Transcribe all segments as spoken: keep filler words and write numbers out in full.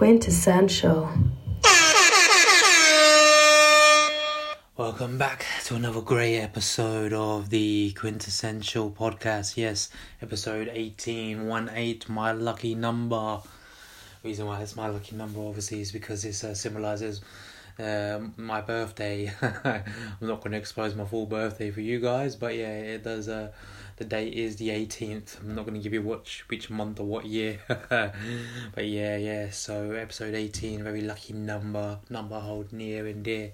quintessential. Welcome back to another great episode of the Quintessential Podcast. Yes, episode eighteen eighteen, my lucky number. Reason why it's my lucky number, obviously, is because it uh, symbolises uh, my birthday. I'm not going to expose my full birthday for you guys, but yeah, it does. Uh, the date is the eighteenth. I'm not going to give you which, which month or what year. But yeah, yeah, so episode eighteen, very lucky number. Number hold near and dear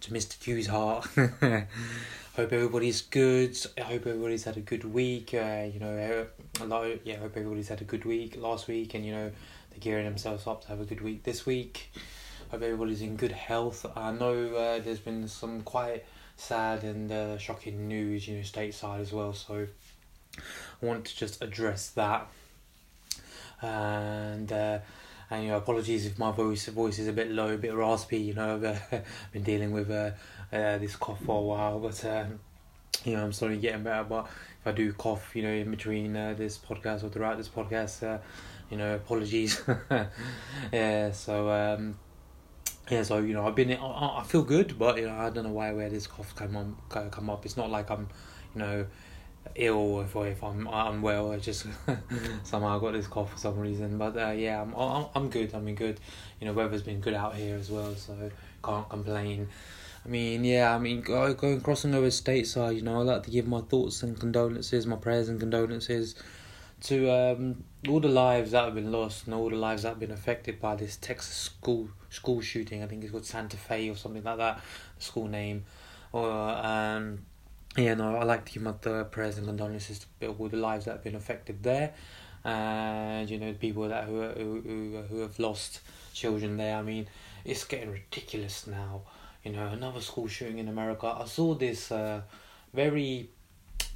to Mister Q's heart. Hope everybody's good. I hope everybody's had a good week. Uh, you know, a lot of, yeah, hope everybody's had a good week last week, and you know, they're gearing themselves up to have a good week this week. Hope everybody's in good health. I know uh, there's been some quite sad and uh, shocking news, you know, stateside as well. So I want to just address that. And uh, And, you know, apologies if my voice voice is a bit low, a bit raspy, you know. I've uh, been dealing with uh, uh, this cough for a while, but, uh, you know, I'm slowly getting better. But if I do cough, you know, in between uh, this podcast or throughout this podcast, uh, you know, apologies. yeah, so, um, yeah, so, you know, I've been, I, I feel good, but, you know, I don't know why where this cough come, on, come up. It's not like I'm, you know, ill if, if I'm unwell. I just somehow I got this cough for some reason, but uh, yeah, I'm, I'm I'm good. I mean, good. You know, weather's been good out here as well, so can't complain. I mean, yeah, I mean, going go crossing over stateside, you know, I like to give my thoughts and condolences, my prayers and condolences to um, all the lives that have been lost and all the lives that have been affected by this Texas school school shooting. I think it's called Santa Fe or something like that, the school name, or um. Yeah, no, I like to give my uh, prayers and condolences to all the lives that have been affected there, and you know, people that who who who have lost children there. I mean, it's getting ridiculous now. You know, another school shooting in America. I saw this uh, very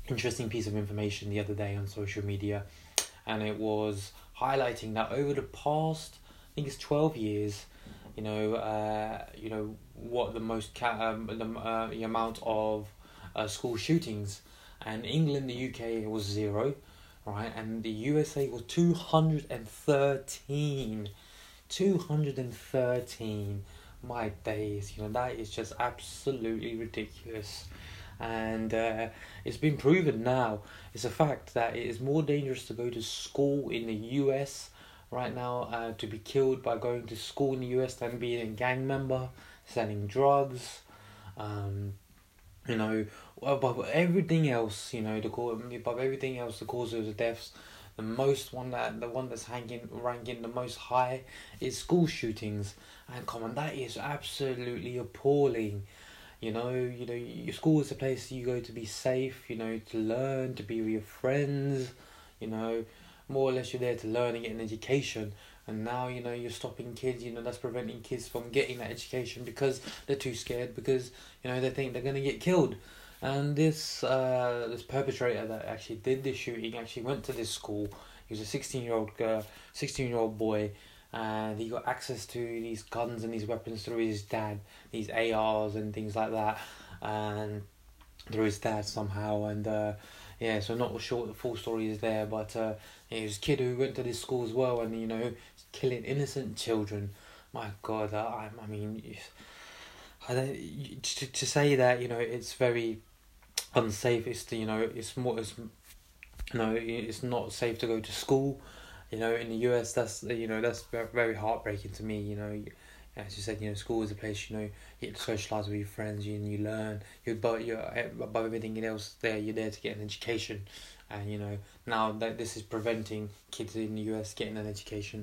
interesting piece of information the other day on social media, and it was highlighting that over the past, I think it's twelve years. You know, uh, you know what the most ca- um, the uh, the amount of Uh, school shootings, and England, the U K was zero, right, and the U S A was two hundred thirteen, two hundred thirteen, my days, you know, that is just absolutely ridiculous, and uh, it's been proven now, it's a fact that it is more dangerous to go to school in the U S right now, uh, to be killed by going to school in the U S than being a gang member, selling drugs, um, you know, above everything else, you know, the cause, above everything else, the cause of the deaths, the most one that the one that's hanging ranking the most high is school shootings. And come on, that is absolutely appalling. You know, you know, your school is a place you go to be safe. You know, to learn, to be with your friends. You know, more or less you're there to learn and get an education. And now, you know, you're stopping kids, you know, that's preventing kids from getting that education because they're too scared, because, you know, they think they're going to get killed. And this uh, this perpetrator that actually did this shooting actually went to this school. He was a sixteen-year-old boy, and he got access to these guns and these weapons through his dad, these A Rs and things like that, and through his dad somehow, and... Uh, Yeah, so not sure the full story is there, but uh, yeah, it was a kid who went to this school as well, and you know, killing innocent children. My God, I, I mean, I don't, to to say that, you know, it's very unsafe. It's to, you know, it's more, it's, you know, it's not safe to go to school. You know, in the U S, that's you know that's very heartbreaking to me. You know, as you said, you know, school is a place, you know, you get to socialise with your friends, you, and you learn, you're above, you're above everything else there, you're there to get an education, and you know, now that this is preventing kids in the U S getting an education,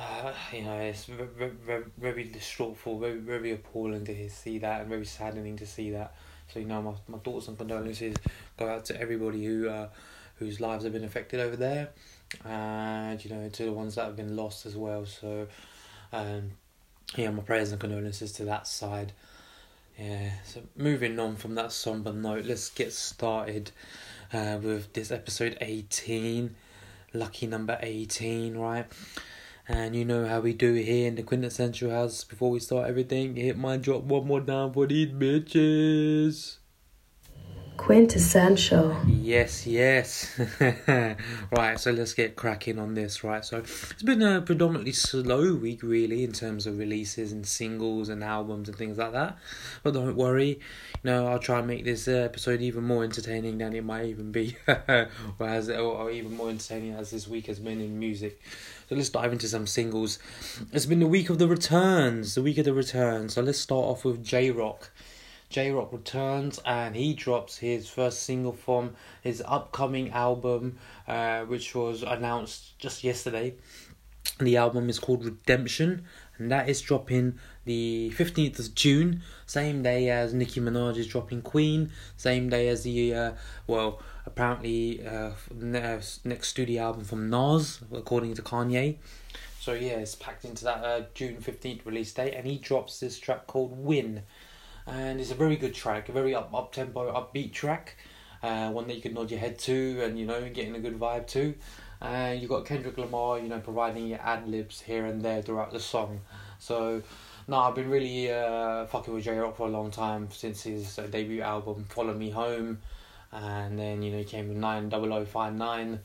uh, you know, it's very, very, very distraught, very, very appalling to see that, and very saddening to see that, so you know, my, my thoughts and condolences go out to everybody who, uh, whose lives have been affected over there, and you know, to the ones that have been lost as well, so, um, yeah, my prayers and condolences to that side. Yeah, so moving on from that somber note, let's get started uh, with this episode eighteen, lucky number eighteen, right? And you know how we do here in the Quintessential House. Before we start everything, hit my drop one more down for these bitches. Quintessential. Yes, yes. Right, so let's get cracking on this, right? So it's been a predominantly slow week, really, in terms of releases and singles and albums and things like that. But don't worry, you know, I'll try and make this episode even more entertaining than it might even be. or, as, or even more entertaining as this week has been in music. So let's dive into some singles. It's been the week of the returns, the week of the returns. So let's start off with Jay Rock. Jay Rock returns and he drops his first single from his upcoming album, uh, which was announced just yesterday. The album is called Redemption, and that is dropping the fifteenth of June, same day as Nicki Minaj is dropping Queen, same day as the, uh, well, apparently uh, next studio album from Nas, according to Kanye. So yeah, it's packed into that uh, June fifteenth release date, and he drops this track called Win. And it's a very good track, a very up up tempo, upbeat track, uh, one that you can nod your head to and, you know, getting a good vibe to. And uh, you've got Kendrick Lamar, you know, providing your ad libs here and there throughout the song. So, no, I've been really uh, fucking with Jay Rock for a long time, since his uh, debut album, Follow Me Home. And then, you know, he came with nine double oh five nine,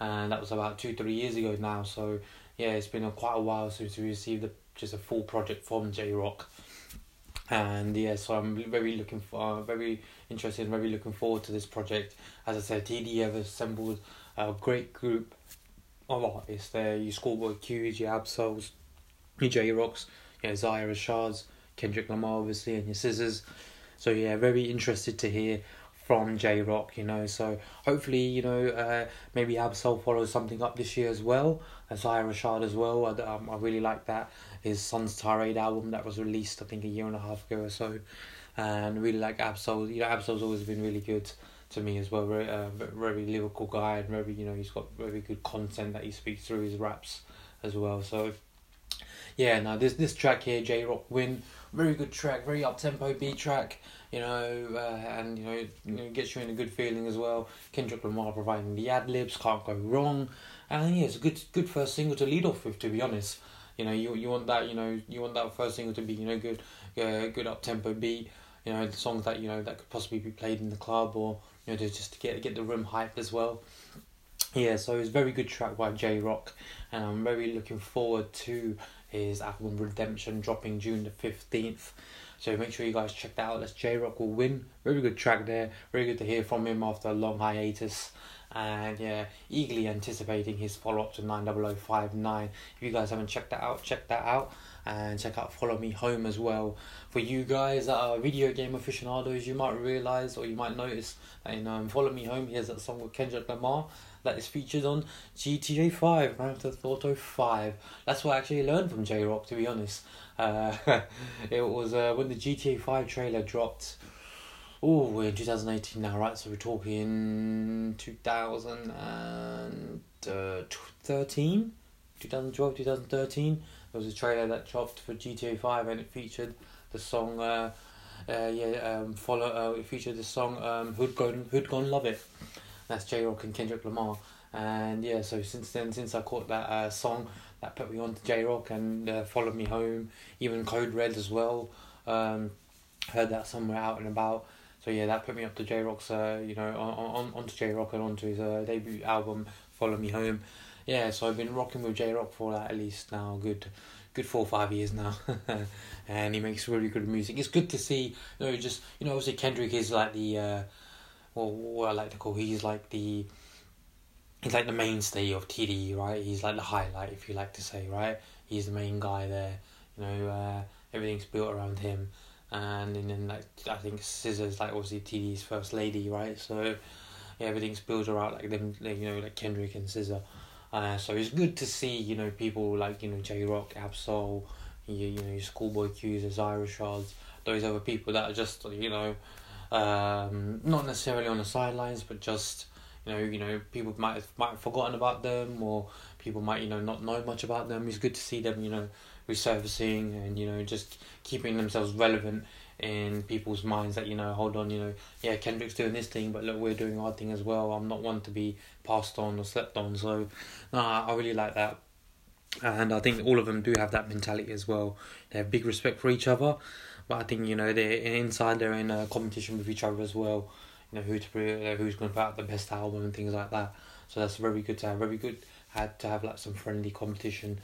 and that was about two, three years ago now. So, yeah, it's been a, quite a while since we received a, just a full project from Jay Rock. And yeah, so I'm very looking for, uh, very interested, and very looking forward to this project. As I said, T D have assembled a great group of artists there. You Schoolboy Q's, your Ab-Souls, your J. Rocks, your Isaiah Rashad's, Kendrick Lamar, obviously, and your Scissors. So yeah, very interested to hear from J. Rock, you know. So hopefully, you know, uh, maybe Ab-Soul follows something up this year as well. Isaiah Rashad as well. I, um, I really like that. His Son's Tirade album that was released, I think, a year and a half ago or so. And really like Ab-Soul. You know, Ab-Soul's always been really good to me as well. Very, uh, very lyrical guy, and very, you know, he's got very good content that he speaks through his raps as well. So, yeah, now this this track here, Jay Rock Win, very good track, very up tempo beat track, you know, uh, and you know, it, you know, gets you in a good feeling as well. Kendrick Lamar providing the ad libs, can't go wrong, and yeah, it's a good good first single to lead off with. To be honest, you know, you you want that, you know, you want that first single to be, you know, good, uh, good up tempo beat, you know, the songs that, you know, that could possibly be played in the club, or you know, to just to get get the room hyped as well. Yeah, so it's a very good track by Jay Rock, and I'm very looking forward to his album Redemption dropping June the fifteenth. So make sure you guys check that out. That's Jay Rock Will Win. Very good track there. Very good to hear from him after a long hiatus. And yeah, eagerly anticipating his follow-up to nine double oh five nine. If you guys haven't checked that out, check that out. And check out Follow Me Home as well. For you guys that are video game aficionados, you might realise or you might notice that in um, Follow Me Home, here's that song with Kendrick Lamar that is featured on G T A five, Grand Theft Auto five. That's what I actually learned from Jay Rock, to be honest. Uh, it was uh, when the G T A five trailer dropped. Oh, we're in two thousand eighteen now, right? So we're talking two thousand thirteen, twenty twelve, two thousand thirteen. There was a trailer that dropped for G T A five, and it featured the song. Uh, uh, yeah, um, follow. Uh, it featured the song um, "Who'd Gone Who'd Gone Love It." That's J. Rock and Kendrick Lamar. And yeah, so since then, since I caught that uh, song, that put me on to J. Rock and uh, Follow Me Home, even Code Red as well. Um, heard that somewhere out and about. So yeah, that put me up to J. Rock's. Uh, you know, on on onto J. Rock and onto his uh, debut album, Follow Me Home. Yeah, so I've been rocking with Jay Rock for like at least now good, good four or five years now, and he makes really good music. It's good to see, you know, just, you know, obviously Kendrick is like the, uh, well, what I like to call, he's like the, he's like the mainstay of T D E, right? He's like the highlight, if you like to say, right? He's the main guy there, you know. Uh, everything's built around him, and, and then like I think Scissor's like obviously T D's first lady, right? So yeah, everything's built around like them, like, you know, like Kendrick and Scissor. Uh, so it's good to see, you know, people like, you know, Jay Rock, Ab-Soul, you, you know, Schoolboy Q's, Isaiah Rashad's, those other people that are just, you know, um, not necessarily on the sidelines, but just, you know, you know, people might have, might have forgotten about them, or people might, you know, not know much about them. It's good to see them, you know, resurfacing and, you know, just keeping themselves relevant in people's minds that, you know, hold on, you know, yeah, Kendrick's doing this thing, but look, we're doing our thing as well. I'm not one to be passed on or slept on. So, nah, I really like that. And I think all of them do have that mentality as well. They have big respect for each other, but I think, you know, they're inside, they're in a competition with each other as well. you know, who to bring, you know, who's going to put out the best album and things like that. So that's very good to have. Very good had to have like some friendly competition.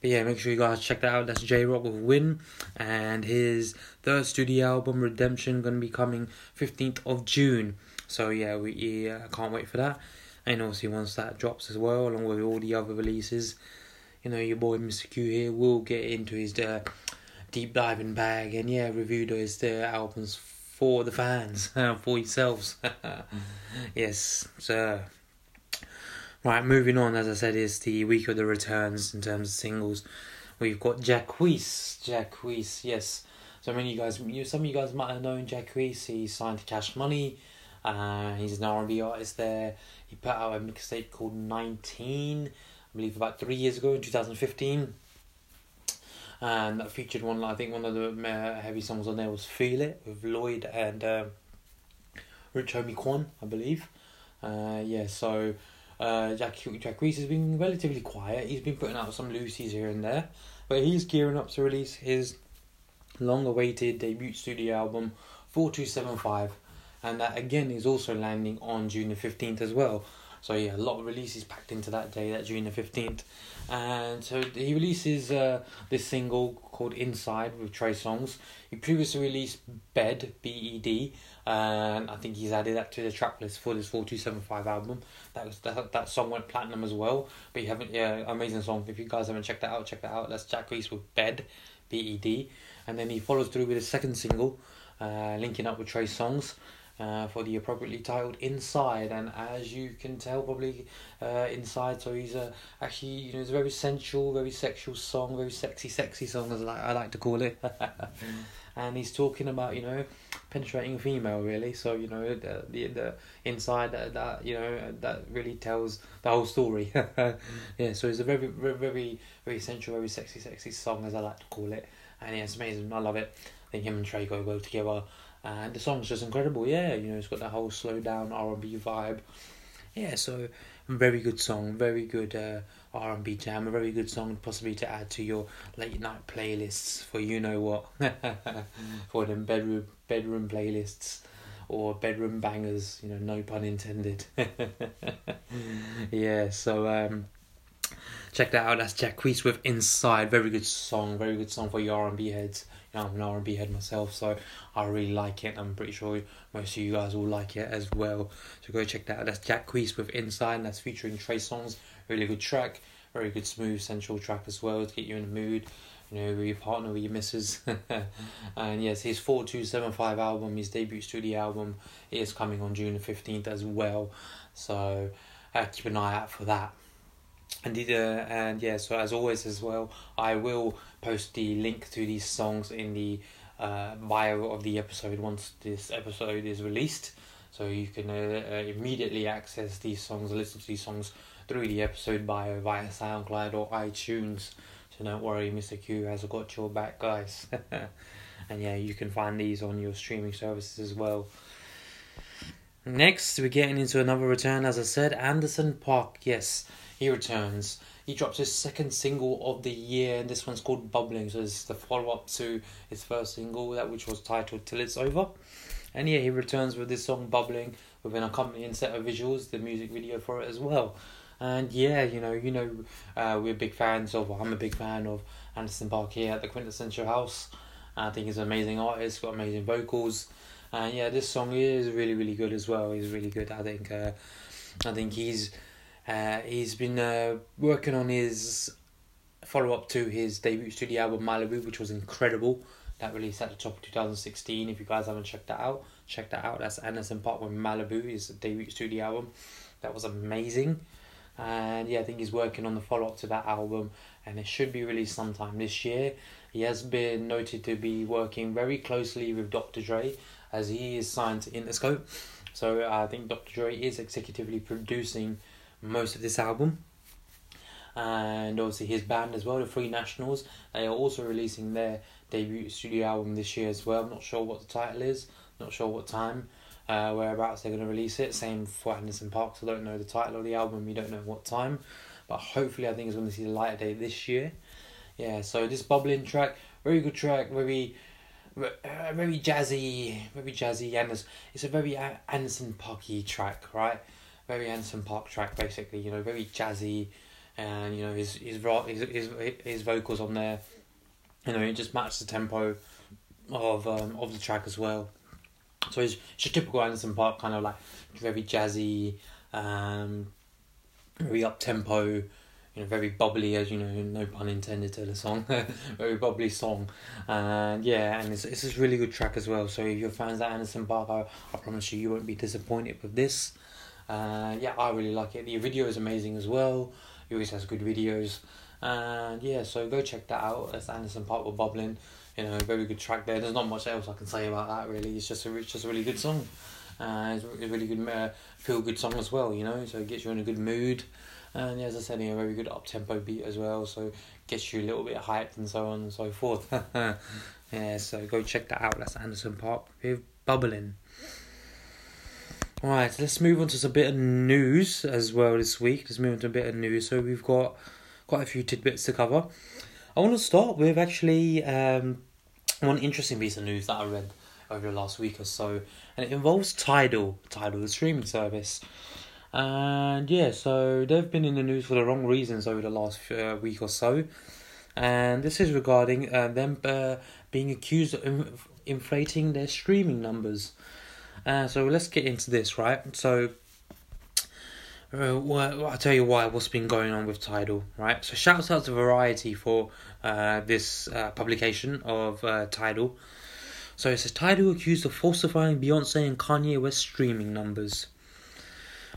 But yeah, make sure you guys check that out. That's Jay Rock with Win, and his third studio album Redemption going to be coming fifteenth of June. So yeah, we uh, can't wait for that. And obviously once that drops as well, along with all the other releases, you know, your boy Mister Q here will get into his uh, deep diving bag and yeah, review those uh, albums for the fans, for yourselves. Yes, sir. Right, moving on, as I said, is the week of the returns in terms of singles. We've got Jacquees. Jacquees, yes. So many of you guys, you, some of you guys might have known Jacquees. He signed to Cash Money. Uh, he's an R and B artist there. He put out a mixtape called nineteen, I believe about three years ago in two thousand fifteen. And that featured one, I think one of the uh, heavy songs on there was Feel It with Lloyd and uh, Rich Homie Quan, I believe. Uh, yeah, so... Uh, Jacquees has been relatively quiet. He's been putting out some loosies here and there, but he's gearing up to release his long-awaited debut studio album four two seven five, and that again is also landing on June the fifteenth as well. So yeah, a lot of releases packed into that day, that June the fifteenth. And so he releases uh, this single called Inside with Trey Songz. He previously released Bed, B E D, and I think he's added that to the track list for this four two seven five album. That was that, that song went platinum as well. But you haven't, yeah, amazing song. If you guys haven't checked that out, check that out. That's Jacquees with Bed, B E D, and then he follows through with his second single, uh, linking up with Trey Songz, uh, for the appropriately titled Inside. And as you can tell, probably uh, Inside. So he's a actually, you know, it's a very sensual, very sexual song, very sexy, sexy song, as I like to call it. And he's talking about, you know, penetrating a female, really. So, you know, the the, the Inside, that, that, you know, that really tells the whole story. Yeah, so it's a very, very, very, very sensual, very sexy, sexy song, as I like to call it. And yeah, it's amazing. I love it. I think him and Trey go well together. And the song's just incredible, yeah. You know, it's got that whole slow down R and B vibe. Yeah, so very good song, very good uh, R and B jam, a very good song possibly to add to your late night playlists for you know what, for them bedroom bedroom playlists or bedroom bangers. You know, no pun intended. Yeah, so um, check that out. That's Jacquees with Inside. Very good song, very good song for your R and B heads. I'm an R and B head myself, so I really like it. I'm pretty sure most of you guys will like it as well. So go check that out. That's Jacquees with Inside, and that's featuring Trey Songz. Really good track. Very good, smooth, sensual track as well to get you in the mood. You know, with your partner, with your missus. And yes, his four two seven five album, his debut studio album, is coming on June the fifteenth as well. So uh, keep an eye out for that. And, uh, and yeah, so as always as well, I will post the link to these songs in the uh, bio of the episode once this episode is released. So you can uh, uh, immediately access these songs, listen to these songs through the episode bio via SoundCloud or iTunes. So don't worry, Mister Q has got your back, guys. And yeah, you can find these on your streaming services as well. Next, we're getting into another return, as I said, Anderson .Paak, yes, he returns. He drops his second single of the year, and this one's called Bubbling, so it's the follow-up to his first single, that which was titled Till It's Over. And yeah, he returns with this song Bubbling, with an accompanying set of visuals, the music video for it as well. And yeah, you know, you know, uh, we're big fans of, well, I'm a big fan of Anderson .Paak here at the Quintessential House. I think he's an amazing artist, got amazing vocals. And uh, yeah, this song is really, really good as well. He's really good. I think uh, I think he's uh, he's been uh, working on his follow-up to his debut studio album, Malibu, which was incredible. That released at the top of two thousand sixteen. If you guys haven't checked that out, check that out. That's Anderson .Paak with Malibu, his debut studio album. That was amazing. And yeah, I think he's working on the follow-up to that album, and it should be released sometime this year. He has been noted to be working very closely with Dr Dre, as he is signed to Interscope. So uh, I think Dr Dre is executively producing most of this album. And obviously his band as well, the Three Nationals, they are also releasing their debut studio album this year as well. I'm not sure what the title is, not sure what time, uh, whereabouts they're going to release it. Same for Anderson .Paak, so I don't know the title of the album, we don't know what time. But hopefully I think it's going to see the light of day this year. Yeah, so this Bubbling track, very good track, very... uh, very jazzy, very jazzy, and it's, it's a very uh, Anderson .Paak-y track, right? Very Anderson .Paak track, basically. You know, very jazzy, and you know his his his his, his vocals on there. You know, it just matched the tempo of um, of the track as well. So it's, it's a typical Anderson .Paak kind of like very jazzy, um, very up tempo, you know, very bubbly, as you know, no pun intended to the song, very bubbly song, and yeah, and it's it's a really good track as well. So if you're fans of Anderson .Paak, I, I promise you, you won't be disappointed with this. Uh, yeah, I really like it. The video is amazing as well. He always has good videos. And yeah, so go check that out. That's Anderson .Paak with Bubbling. You know, very good track there. There's not much else I can say about that, really. It's just a, it's just a really good song. Uh, it's a really good uh, feel-good song as well, you know. So it gets you in a good mood. And yeah, as I said, you know, very good up-tempo beat as well. So it gets you a little bit hyped and so on and so forth. Yeah, so go check that out. That's Anderson .Paak with Bubbling. Right, let's move on to a bit of news as well this week. Let's move on to a bit of news. So we've got quite a few tidbits to cover. I want to start with actually um, one interesting piece of news that I read over the last week or so. And it involves Tidal, Tidal, the streaming service. And yeah, so they've been in the news for the wrong reasons over the last uh, week or so. And this is regarding uh, them uh, being accused of inflating their streaming numbers. Uh, so let's get into this, right? So, uh, well, I'll tell you why, what's been going on with Tidal, right? So, shouts out to Variety for uh, this uh, publication of uh, Tidal. So, it says, Tidal accused of falsifying Beyoncé and Kanye West streaming numbers.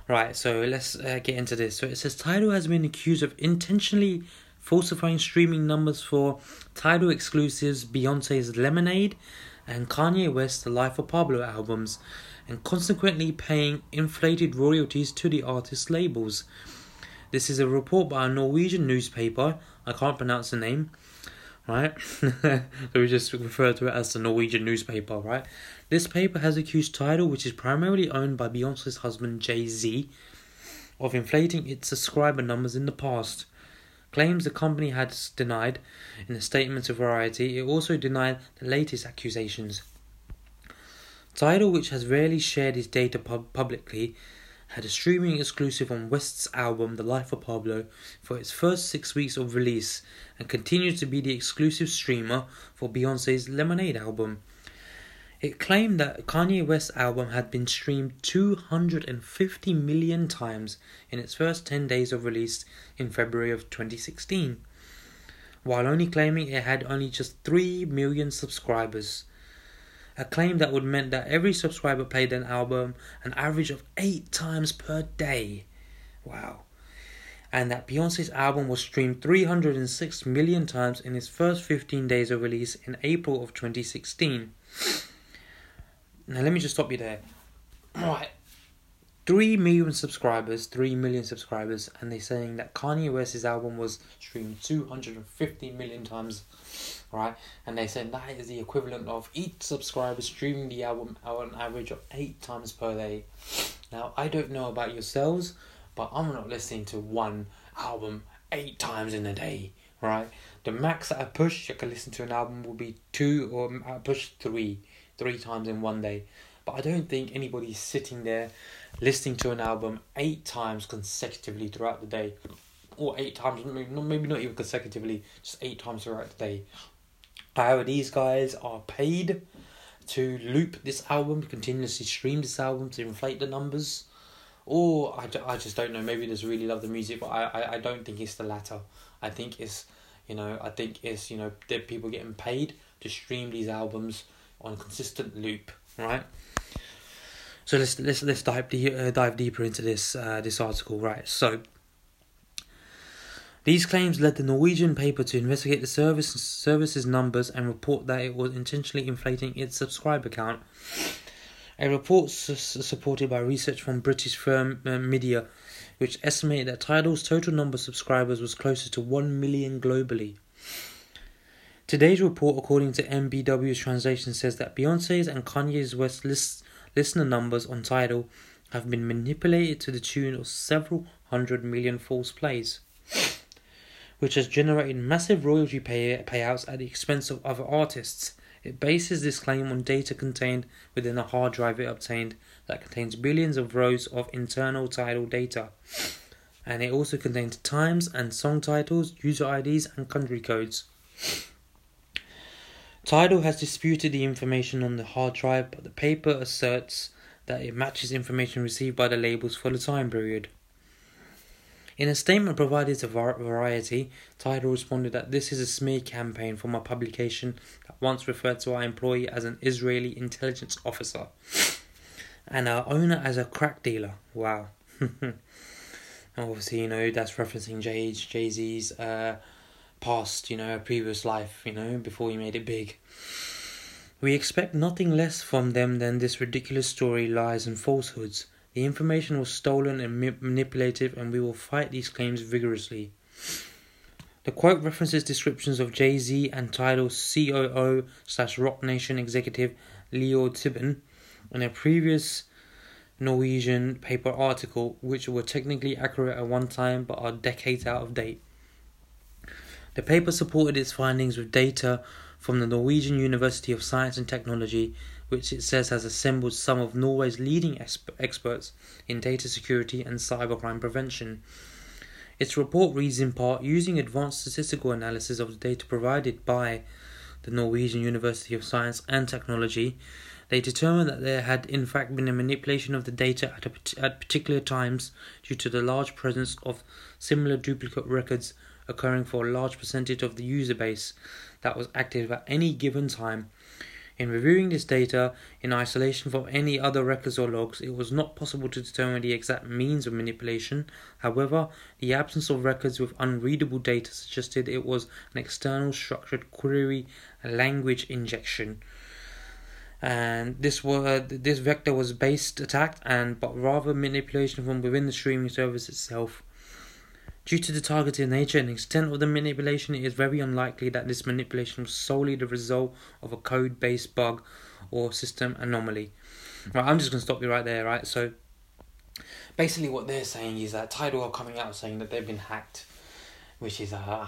Right, so let's uh, get into this. So, it says, Tidal has been accused of intentionally falsifying streaming numbers for Tidal exclusives Beyoncé's Lemonade and Kanye West, the Life of Pablo albums, and consequently paying inflated royalties to the artist's labels. This is a report by a Norwegian newspaper, I can't pronounce the name, right? So we just refer to it as the Norwegian newspaper, right? This paper has accused Tidal, which is primarily owned by Beyoncé's husband Jay-Z, of inflating its subscriber numbers in the past. Claims the company had denied in a statement to Variety. It also denied the latest accusations. Tidal, which has rarely shared its data pub- publicly, had a streaming exclusive on West's album, The Life of Pablo, for its first six weeks of release, and continues to be the exclusive streamer for Beyoncé's Lemonade album. It claimed that Kanye West's album had been streamed two hundred fifty million times in its first ten days of release in February of twenty sixteen, while only claiming it had only just three million subscribers. A claim that would meant that every subscriber played an album an average of eight times per day. Wow. And that Beyoncé's album was streamed three hundred six million times in its first fifteen days of release in April of twenty sixteen. Now let me just stop you there. Alright, three million subscribers, three million subscribers, and they're saying that Kanye West's album was streamed two hundred fifty million times, right? And they said that is the equivalent of each subscriber streaming the album on average of eight times per day. Now, I don't know about yourselves, but I'm not listening to one album eight times in a day, right? The max that I push, I can listen to an album will be two, or I push three. Three times in one day. But I don't think anybody's sitting there listening to an album eight times consecutively throughout the day. Or eight times, maybe not even consecutively, just eight times throughout the day. However, these guys are paid to loop this album, continuously stream this album to inflate the numbers. Or, I, I just don't know, maybe they just really love the music, but I, I, I don't think it's the latter. I think it's, you know, I think it's, you know, the people getting paid to stream these albums on a consistent loop, right? So let's let's let's dive de- uh, dive deeper into this uh, this article, right? So these claims led the Norwegian paper to investigate the service service's numbers and report that it was intentionally inflating its subscriber count. A report su- supported by research from British firm uh, Media, which estimated that Tidal's total number of subscribers was closer to one million globally. Today's report, according to M B W's translation, says that Beyoncé's and Kanye West's list, listener numbers on Tidal have been manipulated to the tune of several hundred million false plays, which has generated massive royalty pay, payouts at the expense of other artists, It bases this claim on data contained within a hard drive it obtained that contains billions of rows of internal Tidal data. And it also contains times and song titles, user I Ds and country codes. Tidal has disputed the information on the hard drive, but the paper asserts that it matches information received by the labels for the time period. In a statement provided to Variety, Tidal responded that this is a smear campaign from a publication that once referred to our employee as an Israeli intelligence officer and our owner as a crack dealer. Wow. Obviously, you know, that's referencing Jay, Jay-Z's uh, past, you know, previous life, you know, before he made it big. We expect nothing less from them than this ridiculous story, lies and falsehoods. The information was stolen and ma- manipulative, and we will fight these claims vigorously. The quote references descriptions of Jay-Z and Tidal's C O O slash Rock Nation executive Leo Tibben in a previous Norwegian paper article, which were technically accurate at one time but are decades out of date. The paper supported its findings with data from the Norwegian University of Science and Technology, which it says has assembled some of Norway's leading experts in data security and cybercrime prevention. Its report reads in part, using advanced statistical analysis of the data provided by the Norwegian University of Science and Technology, they determined that there had in fact been a manipulation of the data at, a, at particular times due to the large presence of similar duplicate records occurring for a large percentage of the user base that was active at any given time. In reviewing this data, in isolation from any other records or logs, it was not possible to determine the exact means of manipulation. However, the absence of records with unreadable data suggested it was an external structured query language injection. And this were, this vector was based attack, and but rather manipulation from within the streaming service itself. Due to the targeted nature and extent of the manipulation, it is very unlikely that this manipulation was solely the result of a code-based bug or system anomaly. Right, I'm just going to stop you right there, right? So, basically what they're saying is that Tidal are coming out saying that they've been hacked, which is, uh,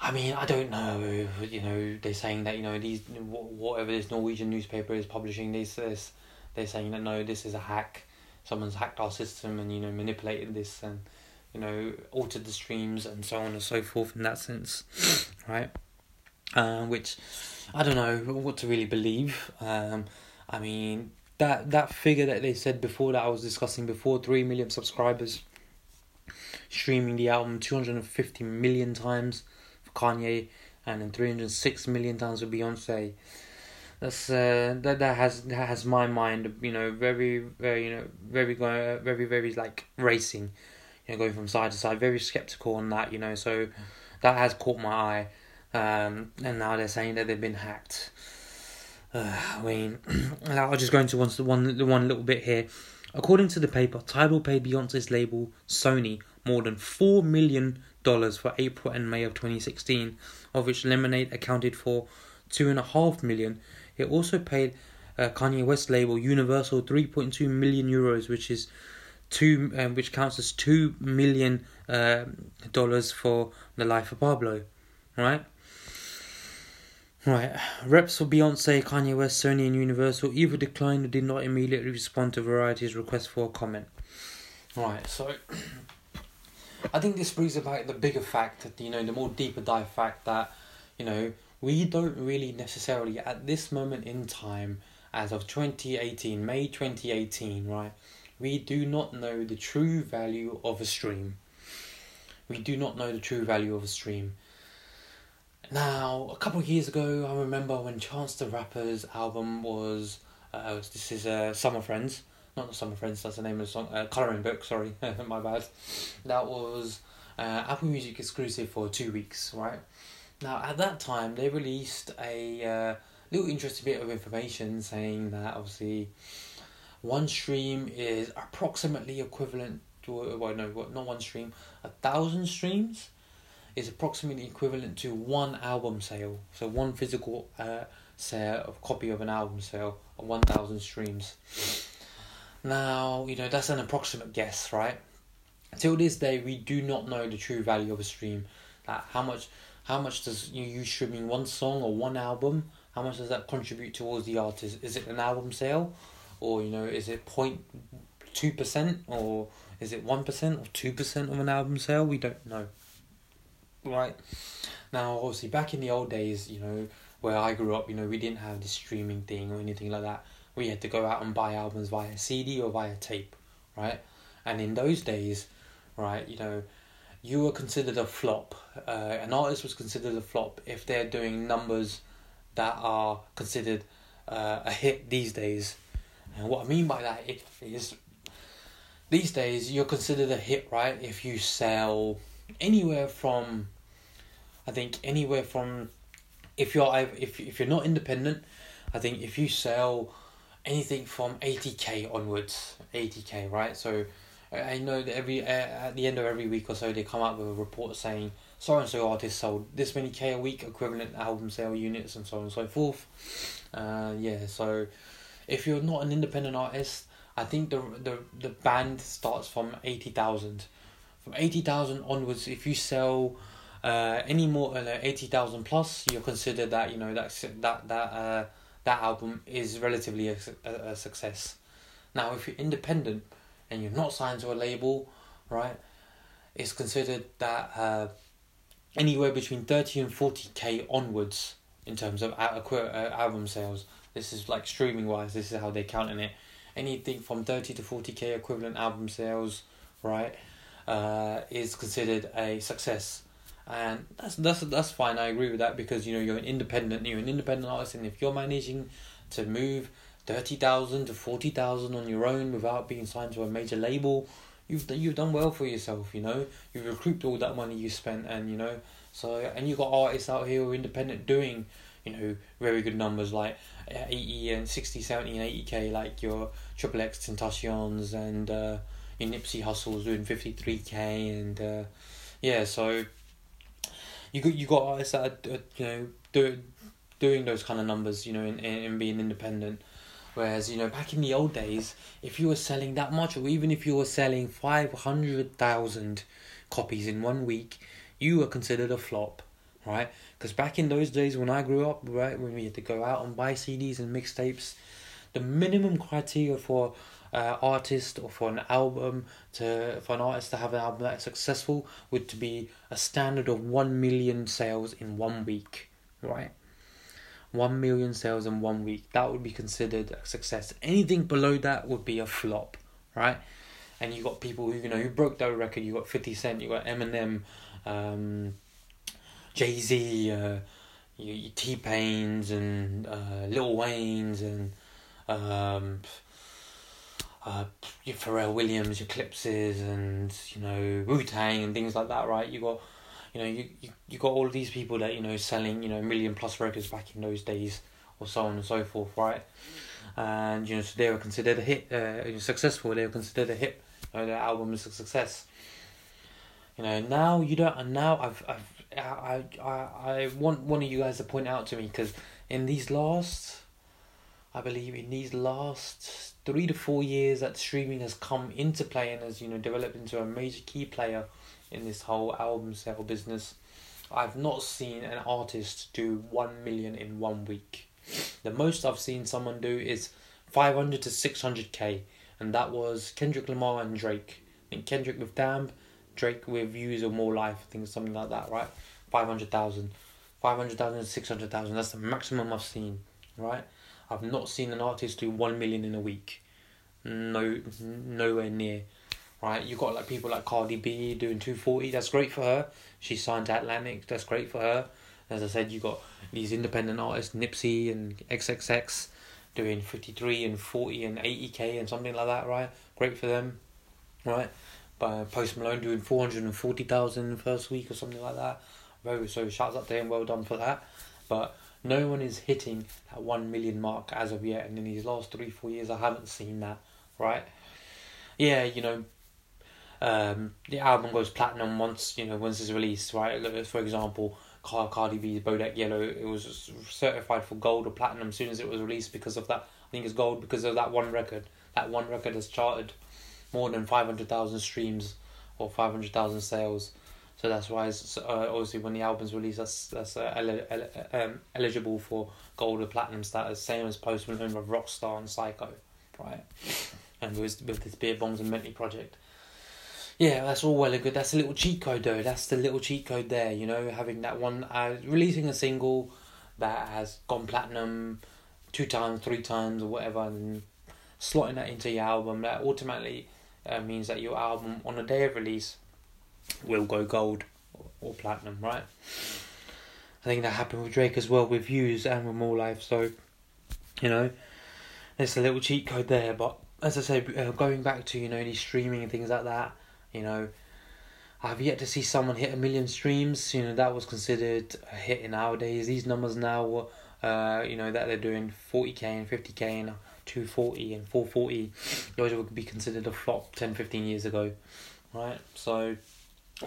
I mean, I don't know, you know, they're saying that, you know, these whatever this Norwegian newspaper is publishing this, this they're saying that, no, this is a hack. Someone's hacked our system and, you know, manipulated this and, you know, altered the streams and so on and so forth in that sense, right? Um, which, I don't know what to really believe. Um, I mean, that that figure that they said before that I was discussing before, three million subscribers, streaming the album two hundred fifty million times for Kanye, and then three hundred six million times for Beyoncé. That's uh, that that has that has my mind, you know, very very you know very uh, very very like racing. You know, going from side to side, very skeptical on that, you know, so that has caught my eye. Um, and now they're saying that they've been hacked. Uh, I mean, I'll just go into one, one, the one little bit here. According to the paper, Tidal paid Beyonce's label Sony more than four million dollars for April and May of twenty sixteen, of which Lemonade accounted for two point five million dollars. It also paid uh, Kanye West label Universal three point two million euros, which is Two, um, which counts as two million uh, dollars for The Life of Pablo, right? Right. Reps for Beyonce, Kanye West, Sony, and Universal either declined or did not immediately respond to Variety's request for a comment. Right. So, I think this brings about the bigger fact that, you know, the more deeper dive fact that, you know, we don't really necessarily at this moment in time, as of twenty eighteen, May twenty eighteen, right? We do not know the true value of a stream. We do not know the true value of a stream. Now, a couple of years ago, I remember when Chance the Rapper's album was, uh, was this is uh, Summer Friends, not the Summer Friends, that's the name of the song, uh, Colouring Book, sorry, my bad. That was uh, Apple Music exclusive for two weeks, right? Now, at that time, they released a uh, little interesting bit of information saying that, obviously, one stream is approximately equivalent to, well, no, not one stream, a thousand streams is approximately equivalent to one album sale. So one physical uh, sale of copy of an album sale of one thousand streams. Now, you know, that's an approximate guess, right? Till this day, we do not know the true value of a stream. Like how much, how much does you, you streaming one song or one album, how much does that contribute towards the artist? Is it an album sale? Or, you know, is it zero point two percent or is it one percent or two percent of an album sale? We don't know. Right. Now, obviously, back in the old days, you know, where I grew up, you know, we didn't have this streaming thing or anything like that. We had to go out and buy albums via C D or via tape, right? And in those days, right, you know, you were considered a flop. Uh, an artist was considered a flop if they're doing numbers that are considered uh, a hit these days. And what I mean by that is, these days you're considered a hit, right? If you sell anywhere from, I think anywhere from, if you're if if you're not independent, I think if you sell anything from eighty K onwards, eighty K, right? So I know that every uh, at the end of every week or so they come up with a report saying so and so artist sold this many K a week, equivalent album sale units, and so on and so forth. Uh, yeah, so if you're not an independent artist, I think the the the band starts from eighty thousand. From eighty thousand onwards, if you sell uh, any more than uh, eighty thousand plus, you're considered that you know that that that uh, that album is relatively a, a success. Now, if you're independent and you're not signed to a label, right, it's considered that uh, anywhere between thirty and forty k onwards in terms of al- uh, album sales. This is like streaming wise. This is how they're counting it. Anything from thirty to forty k equivalent album sales, right, uh, is considered a success, and that's that's that's fine. I agree with that because you know you're an independent, you're an independent artist, and if you're managing to move thirty thousand to forty thousand on your own without being signed to a major label, you've you've done well for yourself, you know. You've recouped all that money you spent, and you know, so and you've got artists out here who are independent doing, you know, very good numbers like eighty and sixty, seventy and eighty K, like your Triple X Tentacions and uh, your Nipsey Hussles doing fifty-three K, and uh, yeah, so you got you got artists that are, you know, do, doing those kind of numbers, you know, and in, in, in being independent. Whereas, you know, back in the old days, if you were selling that much, or even if you were selling five hundred thousand copies in one week, you were considered a flop, right? Because back in those days when I grew up, right, when we had to go out and buy C Ds and mixtapes, the minimum criteria for an uh, artist or for an album, to for an artist to have an album that is successful would to be a standard of one million sales in one week, right? One million sales in one week. That would be considered a success. Anything below that would be a flop, right? And you got people who, you know, who broke their record. You got fifty cent, you got Eminem, um, Jay-Z, uh, you, you T-Pains and uh, Lil Wayne's and um, uh, your Pharrell Williams, your Clipses and, you know, Wu-Tang and things like that, right? You got... You know, you, you, you got all these people that, you know, selling, you know, million plus records back in those days or so on and so forth, right? And, you know, so they were considered a hit, uh, successful, they were considered a hit, you know, their album is a success. You know, now you don't, and now I've, I've, I, I, I want one of you guys to point out to me, because in these last, I believe in these last three to four years that streaming has come into play and has, you know, developed into a major key player in this whole album sale business, I've not seen an artist do one million in one week. The most I've seen someone do is five hundred to six hundred k, and that was Kendrick Lamar and Drake. I think Kendrick with Damn, Drake with Views or More Life, I think something like that, right? Five hundred thousand, five hundred thousand, six hundred thousand. That's the maximum I've seen, right? I've not seen an artist do one million in a week. No, nowhere near. Right, you got like people like Cardi B doing two forty, that's great for her. She signed to Atlantic, that's great for her. As I said, you got these independent artists, Nipsey and triple X, doing fifty-three and forty and eighty K and something like that, right? Great for them, right? But Post Malone doing four hundred forty thousand first week or something like that. Very, so shouts out to him, well done for that. But no one is hitting that one million mark as of yet. And in these last three, four years, I haven't seen that, right? Yeah, you know, Um, the album goes platinum once, you know, once it's released, right? For example, Cardi B's Bodak Yellow, it was certified for gold or platinum as soon as it was released because of that. I think it's gold because of that one record. That one record has charted more than five hundred thousand streams or five hundred thousand sales. So that's why it's, uh, obviously when the album's released, that's that's uh, ele- ele- um, eligible for gold or platinum status, same as Post Malone with Rockstar and Psycho, right? And with, with this Beer Bombs and Mentally project. Yeah, that's all well and good. That's a little cheat code though. That's the little cheat code there, you know, having that one, uh, releasing a single that has gone platinum two times, three times or whatever, and slotting that into your album, that automatically uh, means that your album on the day of release will go gold or platinum, right? I think that happened with Drake as well, with Views and with More Life. So, you know, there's a little cheat code there. But as I say, uh, going back to, you know, these streaming and things like that, you know, I've yet to see someone hit a million streams. You know, that was considered a hit in our days. These numbers now, uh, you know, that they're doing forty K and fifty K and two forty and four forty, those would be considered a flop ten, fifteen years ago, right? So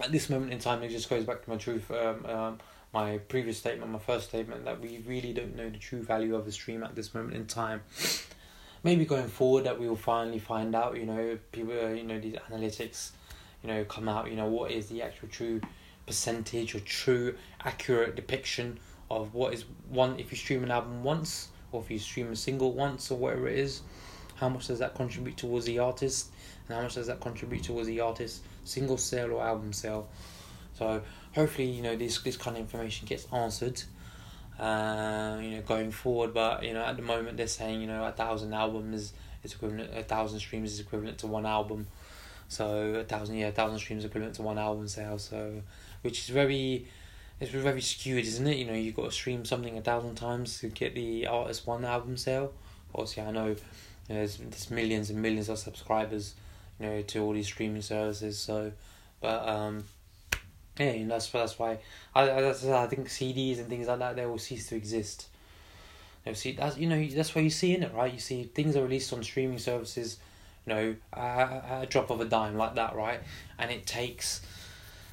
at this moment in time, it just goes back to my truth, um, um, my previous statement, my first statement, that we really don't know the true value of the stream at this moment in time. Maybe going forward that we will finally find out, you know, people, you know, these analytics, you know, come out, you know, what is the actual true percentage or true accurate depiction of what is one, if you stream an album once, or if you stream a single once or whatever it is, how much does that contribute towards the artist? And how much does that contribute towards the artist, single sale or album sale? So hopefully, you know, this this kind of information gets answered, uh, you know, going forward. But, you know, at the moment they're saying, you know, a thousand albums is, is equivalent, a thousand streams is equivalent to one album. So a thousand, yeah, a thousand streams is equivalent to one album sale. So, which is very, it's very skewed, isn't it? You know, you've got to stream something a thousand times to get the artist one album sale. Obviously, I know, you know, there's, there's millions and millions of subscribers, you know, to all these streaming services. So, but um, yeah, you know, that's that's why I that's, I think C Ds and things like that, they will cease to exist. They'll see that's you know that's why you see in it, right? You see things are released on streaming services, you know, at a drop of a dime like that, right? And it takes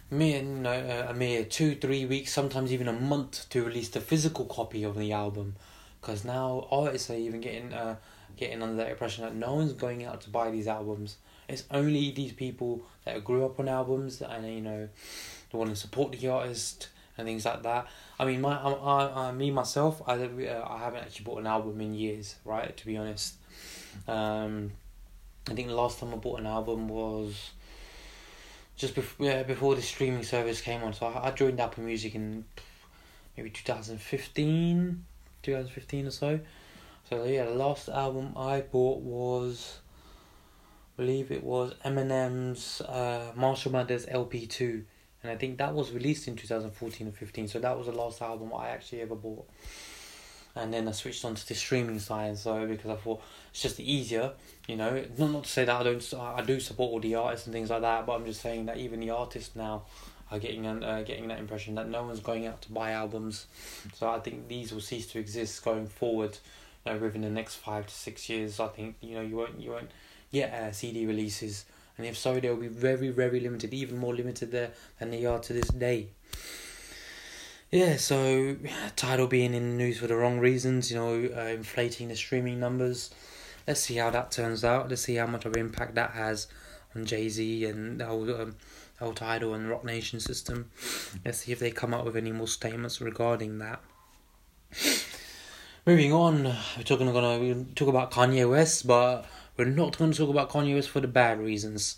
me you know, a mere two, three weeks, sometimes even a month to release the physical copy of the album, because now artists are even getting uh getting under that impression that no one's going out to buy these albums. It's only these people that grew up on albums and, you know, they want to support the artist and things like that. I mean, my I, I, I me myself, I uh, I haven't actually bought an album in years, right? To be honest, um, I think the last time I bought an album was just before yeah, before the streaming service came on. So I, I joined Apple Music in maybe twenty fifteen or so. So yeah, the last album I bought was, I believe it was Eminem's uh, Marshall Mathers L P two, and I think that was released in two thousand fourteen or fifteen, so that was the last album I actually ever bought. And then I switched on to the streaming side, so because I thought it's just easier, you know, not, not to say that I don't, I do support all the artists and things like that, but I'm just saying that even the artists now are getting, uh, getting that impression that no one's going out to buy albums. So I think these will cease to exist going forward, you know, within the next five to six years. I think, you know, you won't, you won't, yeah, uh, C D releases, and if so, they'll be very, very limited, even more limited there than they are to this day. Yeah, so Tidal being in the news for the wrong reasons, you know, uh, inflating the streaming numbers. Let's see how that turns out. Let's see how much of an impact that has on Jay-Z and the whole, um, the whole Tidal and Roc Nation system. Let's see if they come up with any more statements regarding that. Moving on, we're talking gonna we talk about Kanye West, but we're not going to talk about Kanye West for the bad reasons.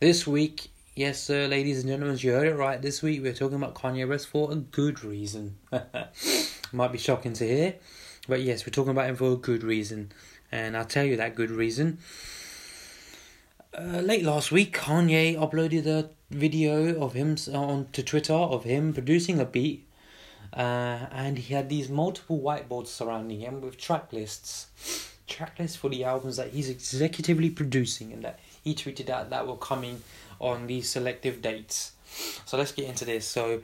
This week, yes sir, ladies and gentlemen, you heard it right. This week we're talking about Kanye West for a good reason. Might be shocking to hear, but yes, we're talking about him for a good reason. And I'll tell you that good reason. Uh, late last week, Kanye uploaded a video of him onto Twitter of him producing a beat. Uh, and he had these multiple whiteboards surrounding him with track lists. Track lists for the albums that he's executively producing and that he tweeted out that were coming on these selective dates. So let's get into this. So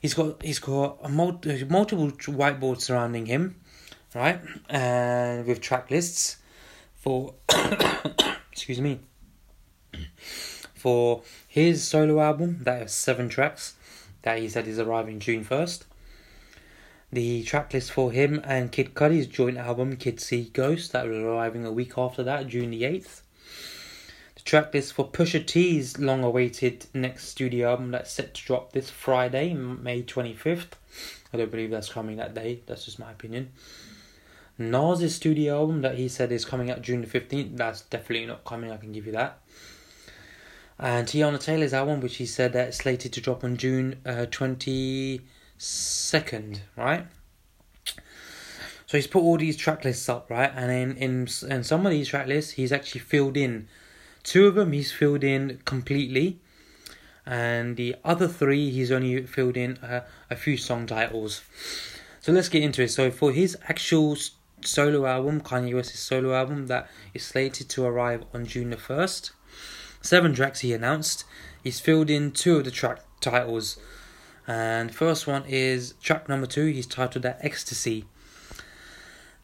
he's got he's got a mul- multiple whiteboards surrounding him, right? And with track lists for excuse me for his solo album that has seven tracks that he said is arriving June first. The track list for him and Kid Cudi's joint album, Kids See Ghosts, that will be arriving a week after that, June the eighth. The track list for Pusha T's long-awaited next studio album that's set to drop this Friday, May twenty-fifth. I don't believe that's coming that day. That's just my opinion. Nas' studio album that he said is coming out June the fifteenth. That's definitely not coming. I can give you that. And Tiana Taylor's album, which he said that is slated to drop on June twenty-second, right? So he's put all these track lists up, right? And in, in, in some of these track lists, he's actually filled in. Two of them he's filled in completely. And the other three, he's only filled in uh, a few song titles. So let's get into it. So for his actual solo album, Kanye West's solo album, that is slated to arrive on June the first. Seven tracks he announced. He's filled in two of the track titles. And first one is track number two. He's titled that Ecstasy.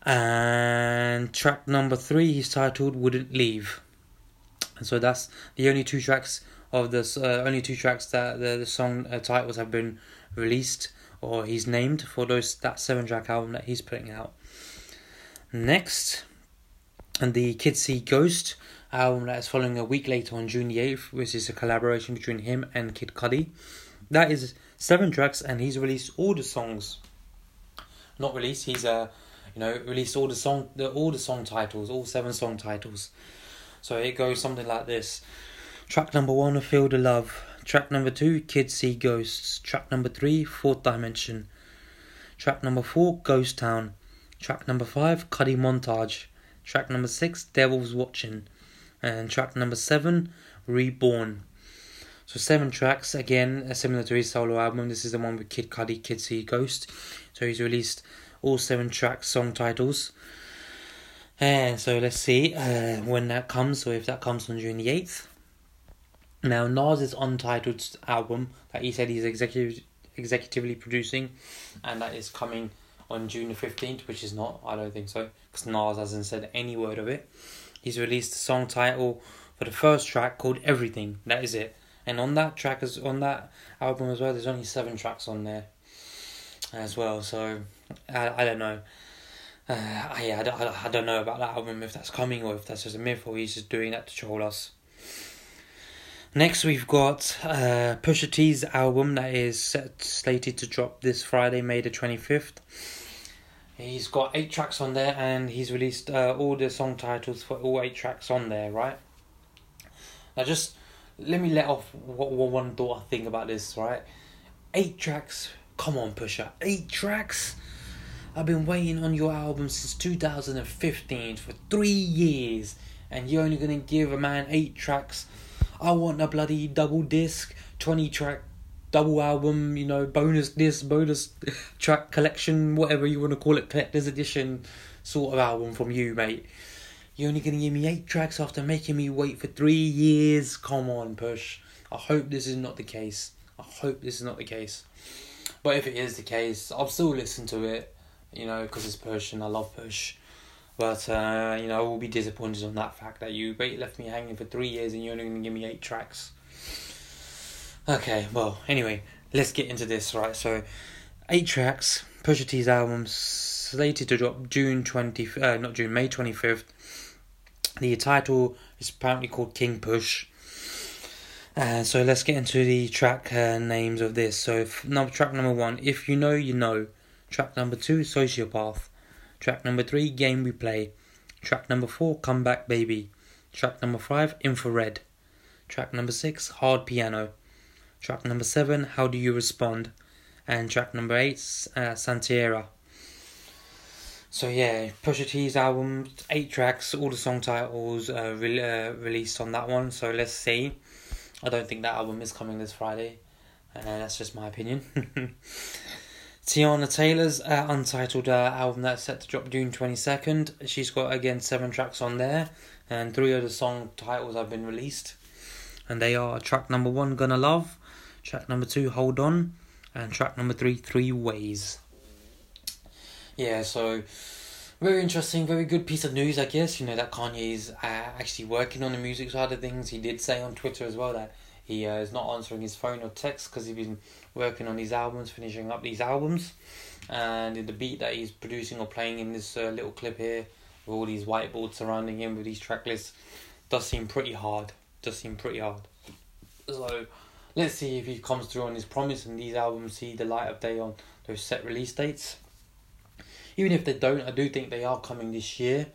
And track number three, he's titled Wouldn't Leave. And so that's the only two tracks of this, uh, only two tracks that the, the song uh, titles have been released, or he's named for those, that seven track album that he's putting out. Next, and the Kids See Ghosts album that is following a week later on June the eighth, which is a collaboration between him and Kid Cudi. That is seven tracks, and he's released all the songs. Not released, he's a uh, You know, released all the song, the, all the song titles, all seven song titles. So it goes something like this: track number one, A Field of Love; track number two, Kids See Ghosts; track number three, Fourth Dimension; track number four, Ghost Town; track number five, Cudi Montage; track number six, Devil's Watching; and track number seven, Reborn. So seven tracks, again, similar to his solo album. This is the one with Kid Cudi, Kids See Ghosts. So he's released all seven track song titles. And so let's see uh, when that comes, or if that comes on June the eighth. Now, Nas' untitled album that he said he's executive, executively producing, and that is coming on June the fifteenth, which is not, I don't think so, because Nas hasn't said any word of it. He's released the song title for the first track called Everything. That is it. And on that track, as on that album as well, there's only seven tracks on there as well. So I, I don't know. Uh, I, I, don't, I don't know about that album, if that's coming or if that's just a myth, or he's just doing that to troll us. Next, we've got uh, Pusha T's album that is set, slated to drop this Friday, May the twenty-fifth. He's got eight tracks on there, and he's released uh, all the song titles for all eight tracks on there, right? Now, just let me let off what, what one thought I think about this, right? Eight tracks. Come on, Pusha. Eight tracks? I've been waiting on your album since two thousand fifteen for three years. And you're only going to give a man eight tracks? I want a bloody double disc, twenty track double album, you know, bonus disc, bonus track collection, whatever you want to call it, collector's edition sort of album from you, mate. You're only going to give me eight tracks after making me wait for three years? Come on, Push. I hope this is not the case. I hope this is not the case. But if it is the case, I'll still listen to it, you know, because it's Push and I love Push. But, uh, you know, I will be disappointed on that fact that you left me hanging for three years and you're only going to give me eight tracks. Okay, well, anyway, let's get into this, right? So, eight tracks, Pusha T's album, slated to drop June twentieth, uh, not June, May twenty-fifth. The title is apparently called King Push. Uh, so let's get into the track uh, names of this. So f- number, track number one, If You Know, You Know. Track number two, Sociopath. Track number three, Game We Play. Track number four, Come Back Baby. Track number five, Infrared. Track number six, Hard Piano. Track number seven, How Do You Respond. And track number eight, uh, Santiera. So yeah, Pusha T's album, eight tracks, all the song titles uh, re- uh, released on that one. So let's see. I don't think that album is coming this Friday. Uh, that's just my opinion. Tiana Taylor's uh, untitled uh, album that's set to drop June twenty-second. She's got, again, seven tracks on there. And three other song titles have been released. And they are track number one, Gonna Love. Track number two, Hold On. And track number three, Three Ways. Yeah, so very interesting, very good piece of news, I guess. You know that Kanye's uh, actually working on the music side of things. He did say on Twitter as well that he uh, is not answering his phone or text because he's been working on these albums, finishing up these albums. And the beat that he's producing or playing in this uh, little clip here, with all these whiteboards surrounding him with these track lists, does seem pretty hard. does seem pretty hard. So let's see if he comes through on his promise and these albums see the light of day on those set release dates. Even if they don't, I do think they are coming this year.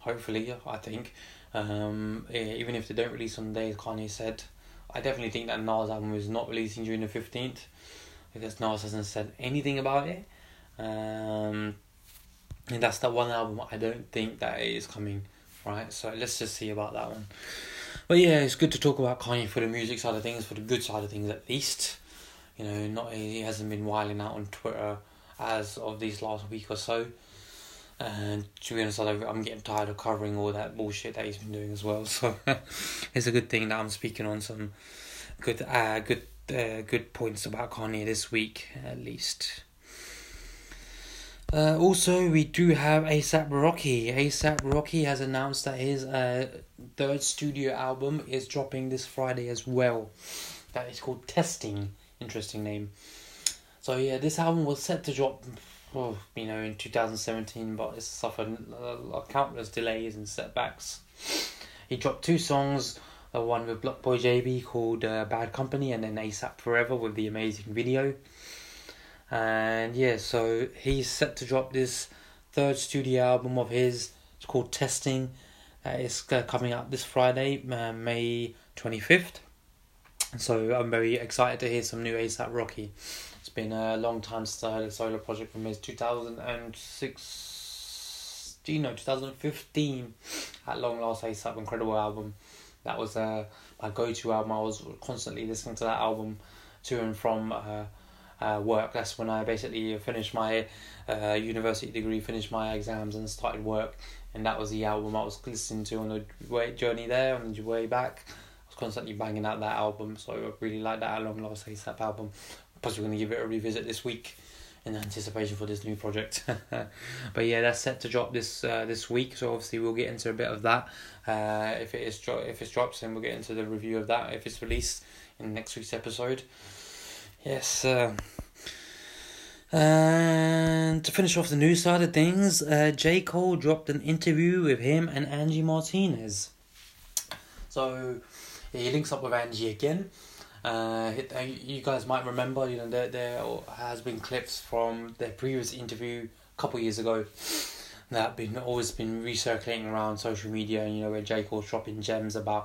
Hopefully, I think. Um, even if they don't release on the day, as Kanye said, I definitely think that Nas' album is not releasing during the fifteenth. Because Nas hasn't said anything about it. Um, and that's the one album I don't think that it is coming. Right, so let's just see about that one. But yeah, it's good to talk about Kanye for the music side of things, for the good side of things at least. You know, not he hasn't been wilding out on Twitter as of these last week or so. And to be honest, I'm getting tired of covering all that bullshit that he's been doing as well. So it's a good thing that I'm speaking on some good, uh, good, uh, good points about Kanye this week at least. Uh, also, we do have A$AP Rocky. A$AP Rocky has announced that his uh, third studio album is dropping this Friday as well. That is called Testing. Interesting name. So yeah, this album was set to drop, oh, you know, in two thousand seventeen, but it's suffered uh, countless delays and setbacks. He dropped two songs, uh, one with Block Boy J B called uh, Bad Company, and then A$AP Forever with the amazing video. And yeah, so he's set to drop this third studio album of his. It's called Testing. Uh, it's uh, coming out this Friday, uh, May twenty-fifth. So I'm very excited to hear some new A$AP Rocky. It's been a long time since I heard a solo project from his two thousand sixteen, no, two thousand fifteen at Long Last ASAP, incredible album. That was uh, my go-to album. I was constantly listening to that album to and from uh, Uh, work. That's when I basically finished my uh, university degree, finished my exams and started work, and that was the album I was listening to on the way, journey there, on the way back. I was constantly banging out that album, so I really like that Long Last ASAP album. Plus we're going to give it a revisit this week in anticipation for this new project. But yeah, that's set to drop this uh, this week, so obviously we'll get into a bit of that. Uh, if it is dro- if it drops, then we'll get into the review of that if it's released in next week's episode. Yes, uh, and to finish off the news side of things, uh, J. Cole dropped an interview with him and Angie Martinez. So he links up with Angie again. Uh, you guys might remember, you know, there there has been clips from their previous interview a couple of years ago that been always been recirculating around social media, and you know where J. Cole's dropping gems about,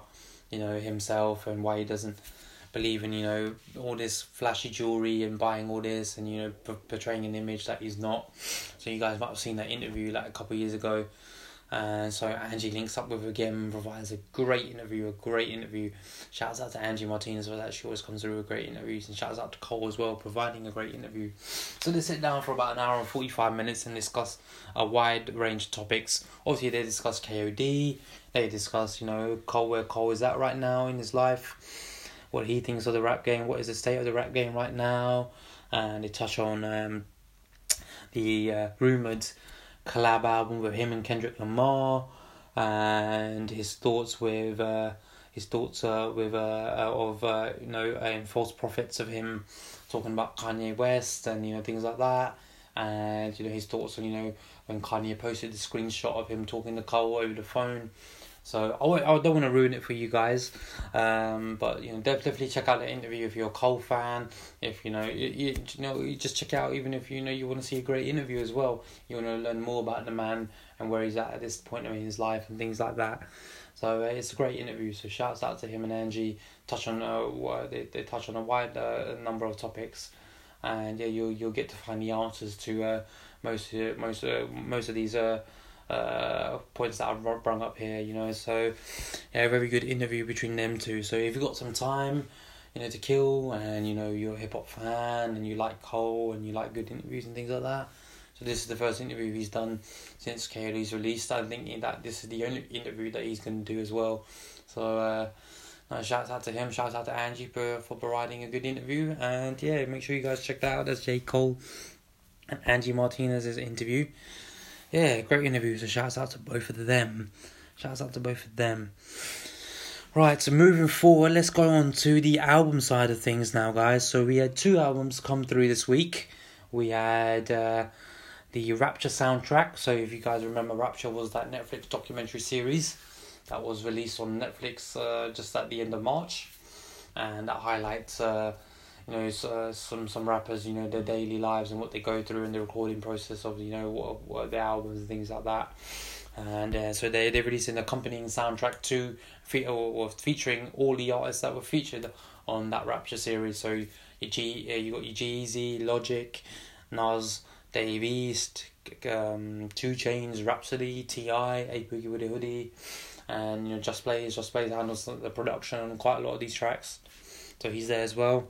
you know, himself and why he doesn't believe in, you know, all this flashy jewelry and buying all this and, you know, p- portraying an image that he's not. So you guys might have seen that interview like a couple of years ago. And uh, so Angie links up with again, provides a great interview, a great interview. Shouts out to Angie Martinez for that. She always comes through with great interviews, and shouts out to Cole as well, providing a great interview. So they sit down for about an hour and forty-five minutes and discuss a wide range of topics. Obviously they discuss K O D, they discuss, you know, Cole, where Cole is at right now in his life, what he thinks of the rap game, what is the state of the rap game right now, and they touch on um, the uh, rumoured collab album with him and Kendrick Lamar, and his thoughts with uh, his thoughts uh, with uh, of uh, you know uh, false prophets of him talking about Kanye West and, you know, things like that, and, you know, his thoughts on, you know, when Kanye posted the screenshot of him talking to Cole over the phone. So I, I don't want to ruin it for you guys, um, but, you know, definitely check out the interview if you're a Cole fan. If, you know, you, you, you know, you just check out, even if, you know, you want to see a great interview as well. You want to learn more about the man and where he's at at this point in his life and things like that. So uh, it's a great interview. So shouts out to him and Angie. Touch on uh, they they touch on a wide uh, number of topics, and yeah, you'll you'll get to find the answers to uh, most uh, most uh, most of these. Uh, Uh, points that I've brought up here, you know, so yeah, a very good interview between them two. So if you've got some time, you know, to kill, and, you know, you're a hip-hop fan and you like Cole and you like good interviews and things like that, so this is the first interview he's done since K O D's released. I'm thinking that this is the only interview that he's going to do as well. So uh, no, shout out to him, shout out to Angie for, for providing a good interview. And yeah, make sure you guys check that out. That's J. Cole and Angie Martinez's interview. Yeah, great interview, so shouts out to both of them. Shouts out to both of them. Right, so moving forward, let's go on to the album side of things now, guys. So we had two albums come through this week. We had uh, the Rapture soundtrack. So if you guys remember, Rapture was that Netflix documentary series that was released on Netflix uh, just at the end of March, and that highlights uh, you know uh, some some rappers, you know, their daily lives and what they go through in the recording process of, you know, what, what are their albums and things like that. And uh, so they they released an accompanying soundtrack to fe- or, or featuring all the artists that were featured on that Rapture series. So you G uh, you got your Jay-Z, Logic, Nas, Dave East, um, two Chainz, Rhapsody, T I, A Boogie With A Hoodie, and you know Just Blaze. Just Blaze handles the production on quite a lot of these tracks, so he's there as well.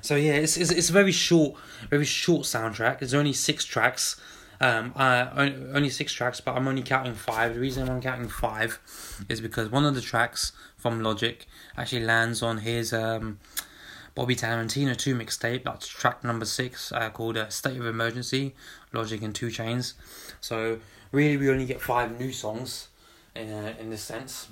So yeah, it's it's it's a very short, very short soundtrack. There's only six tracks. Um, uh, only six tracks, but I'm only counting five. The reason I'm counting five is because one of the tracks from Logic actually lands on his um, Bobby Tarantino two mixtape. That's track number six, uh, called uh, "State of Emergency." Logic and two Chainz. So really, we only get five new songs, uh, in this sense.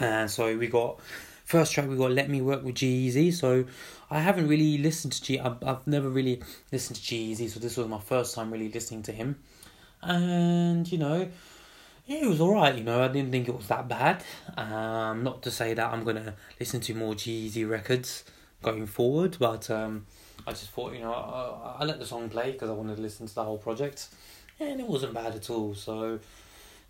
And so we got first track. We got "Let Me Work" with G-Eazy. So I haven't really listened to G. I've, I've never really listened to G-Eazy, so this was my first time really listening to him, and you know, it was alright. You know, I didn't think it was that bad. Um, not to say that I'm gonna listen to more G-Eazy records going forward, but um, I just thought, you know, I, I let the song play because I wanted to listen to the whole project, and it wasn't bad at all. So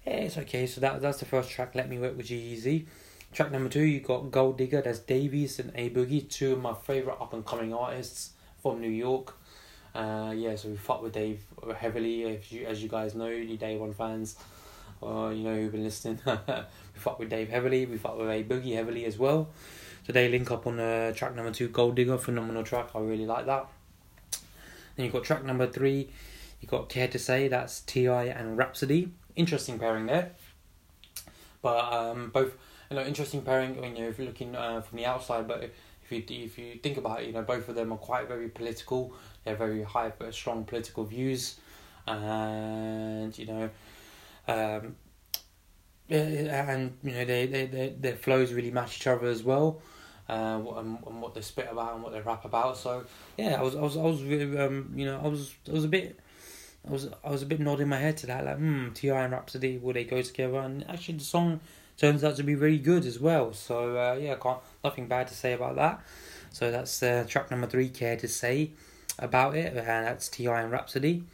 yeah, it's okay. So that that's the first track, "Let Me Work" with G-Eazy. Track number two, you got Gold Digger, that's Davies and A Boogie, two of my favourite up and coming artists from New York. Uh, yeah, so we fuck with Dave heavily, if you, as you guys know, you Day One fans, uh, you know, who've been listening. We fuck with Dave heavily, we fuck with A Boogie heavily as well. So they link up on uh, track number two, Gold Digger, phenomenal track, I really like that. Then you've got track number three, you got Care to Say, that's T I and Rhapsody. Interesting pairing there. But um, both... You know, interesting pairing when, you know, if you're looking uh, from the outside, but if, if you if you think about it, you know, both of them are quite very political. They have very high, strong political views, and you know, um, and you know, they they, they their flows really match each other as well, uh, and, and what they spit about and what they rap about. So yeah, I was I was I was really, um you know I was I was a bit. I was I was a bit nodding my head to that, like, hmm, T I and Rhapsody, will they go together? And actually, the song turns out to be really good as well. So uh, yeah, can't nothing bad to say about that. So that's uh, track number three, Care to Say About It, and that's T I and Rhapsody.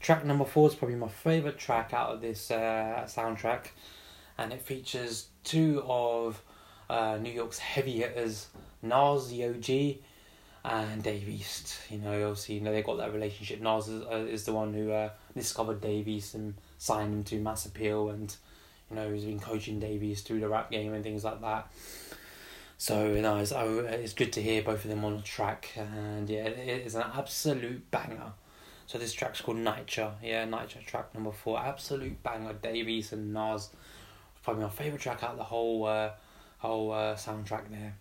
Track number four is probably my favourite track out of this uh, soundtrack, and it features two of uh, New York's heavy hitters, Nas the O G and Dave East. You know, obviously, you know, they got that relationship. Nas is, uh, is the one who uh, discovered Dave East and signed him to Mass Appeal, and you know, he's been coaching Davies through the rap game and things like that. So, you know, it's, oh, it's good to hear both of them on a track. And, yeah, it is an absolute banger. So this track's called Nitre. Yeah, Nitre, track number four. Absolute banger. Davies and Nas. Probably my favourite track out of the whole uh, whole uh, soundtrack there.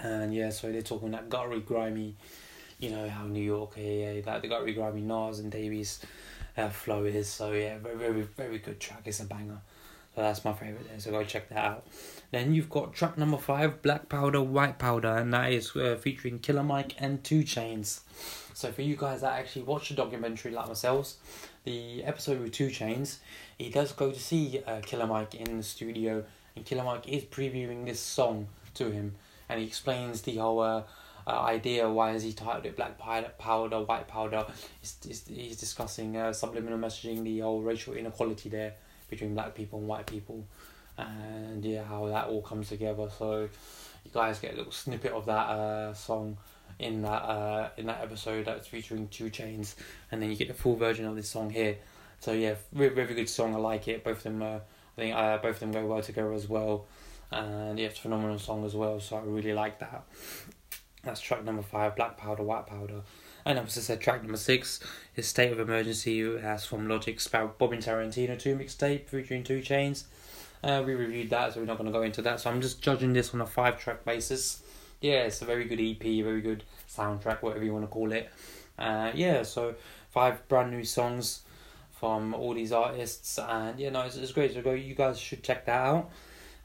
And, yeah, so they're talking that guttery, grimy, you know, how New York, yeah, yeah, that the guttery, grimy Nas and Davies uh, flow is. So, yeah, very, very, very good track. It's a banger. So that's my favourite there, so go check that out. Then you've got track number five, Black Powder, White Powder, and that is uh, featuring Killer Mike and two Chainz. So for you guys that actually watch the documentary like myself, the episode with two Chainz, he does go to see uh, Killer Mike in the studio, and Killer Mike is previewing this song to him, and he explains the whole uh, uh, idea, why is he titled it Black Powder, White Powder. He's, he's, he's discussing uh, subliminal messaging, the whole racial inequality there between black people and white people, and yeah, how that all comes together. So you guys get a little snippet of that uh, song in that uh, in that episode that's featuring two Chainz, and then you get the full version of this song here. So yeah, really, really good song. I like it. Both of them, uh, I think, uh, both of them go well together as well, and yeah, it's a phenomenal song as well. So I really like that. That's track number five, Black Powder, White Powder. And as I said, track number six is State of Emergency. That's from Logic's Bobby Tarantino two mixtape featuring two Chainz. Uh, we reviewed that, so we're not going to go into that. So I'm just judging this on a five-track basis. Yeah, it's a very good E P, very good soundtrack, whatever you want to call it. Uh, yeah, so five brand new songs from all these artists, and yeah, no, it's, it's great. So go, you guys should check that out,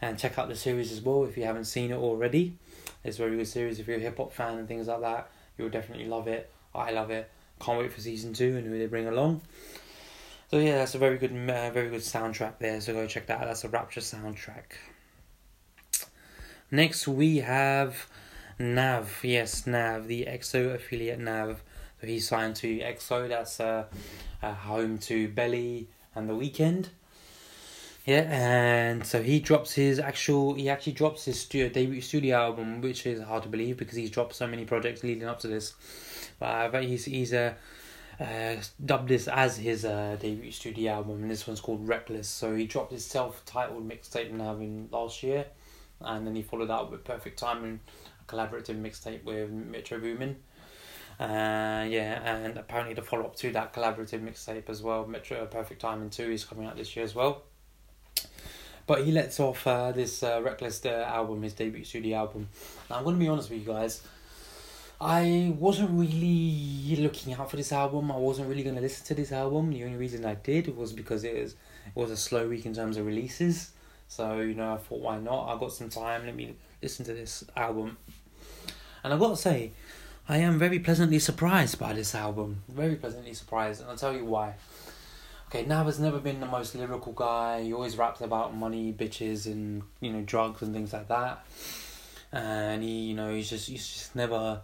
and check out the series as well if you haven't seen it already. It's a very good series. If you're a hip hop fan and things like that, you'll definitely love it. I love it. Can't wait for season two and who they bring along. So yeah, that's a very good, uh, very good soundtrack there. So go check that out. That's a Rapture soundtrack. Next we have Nav. Yes, Nav, the E X O affiliate Nav. So he signed to E X O. That's a uh, uh, home to Belly and The Weeknd. Yeah, and so he drops his actual, he actually drops his studio, debut studio album, which is hard to believe because he's dropped so many projects leading up to this. But, uh, but he's he's uh, uh, dubbed this as his uh, debut studio album, and this one's called Reckless. So he dropped his self-titled mixtape Nav in last year, and then he followed that up with Perfect Timing, a collaborative mixtape with Metro Boomin. Uh, yeah, and apparently the follow-up to that collaborative mixtape as well, Metro Perfect Timing two, is coming out this year as well. But he lets off uh, this uh, Reckless uh, album, his debut studio album. Now, I'm going to be honest with you guys. I wasn't really looking out for this album. I wasn't really going to listen to this album. The only reason I did was because it was, it was a slow week in terms of releases. So, you know, I thought, why not? I got some time. Let me listen to this album. And I've got to say, I am very pleasantly surprised by this album. Very pleasantly surprised. And I'll tell you why. Okay, Nav has never been the most lyrical guy. He always raps about money, bitches, and, you know, drugs and things like that. And he, you know, he's just, he's just never,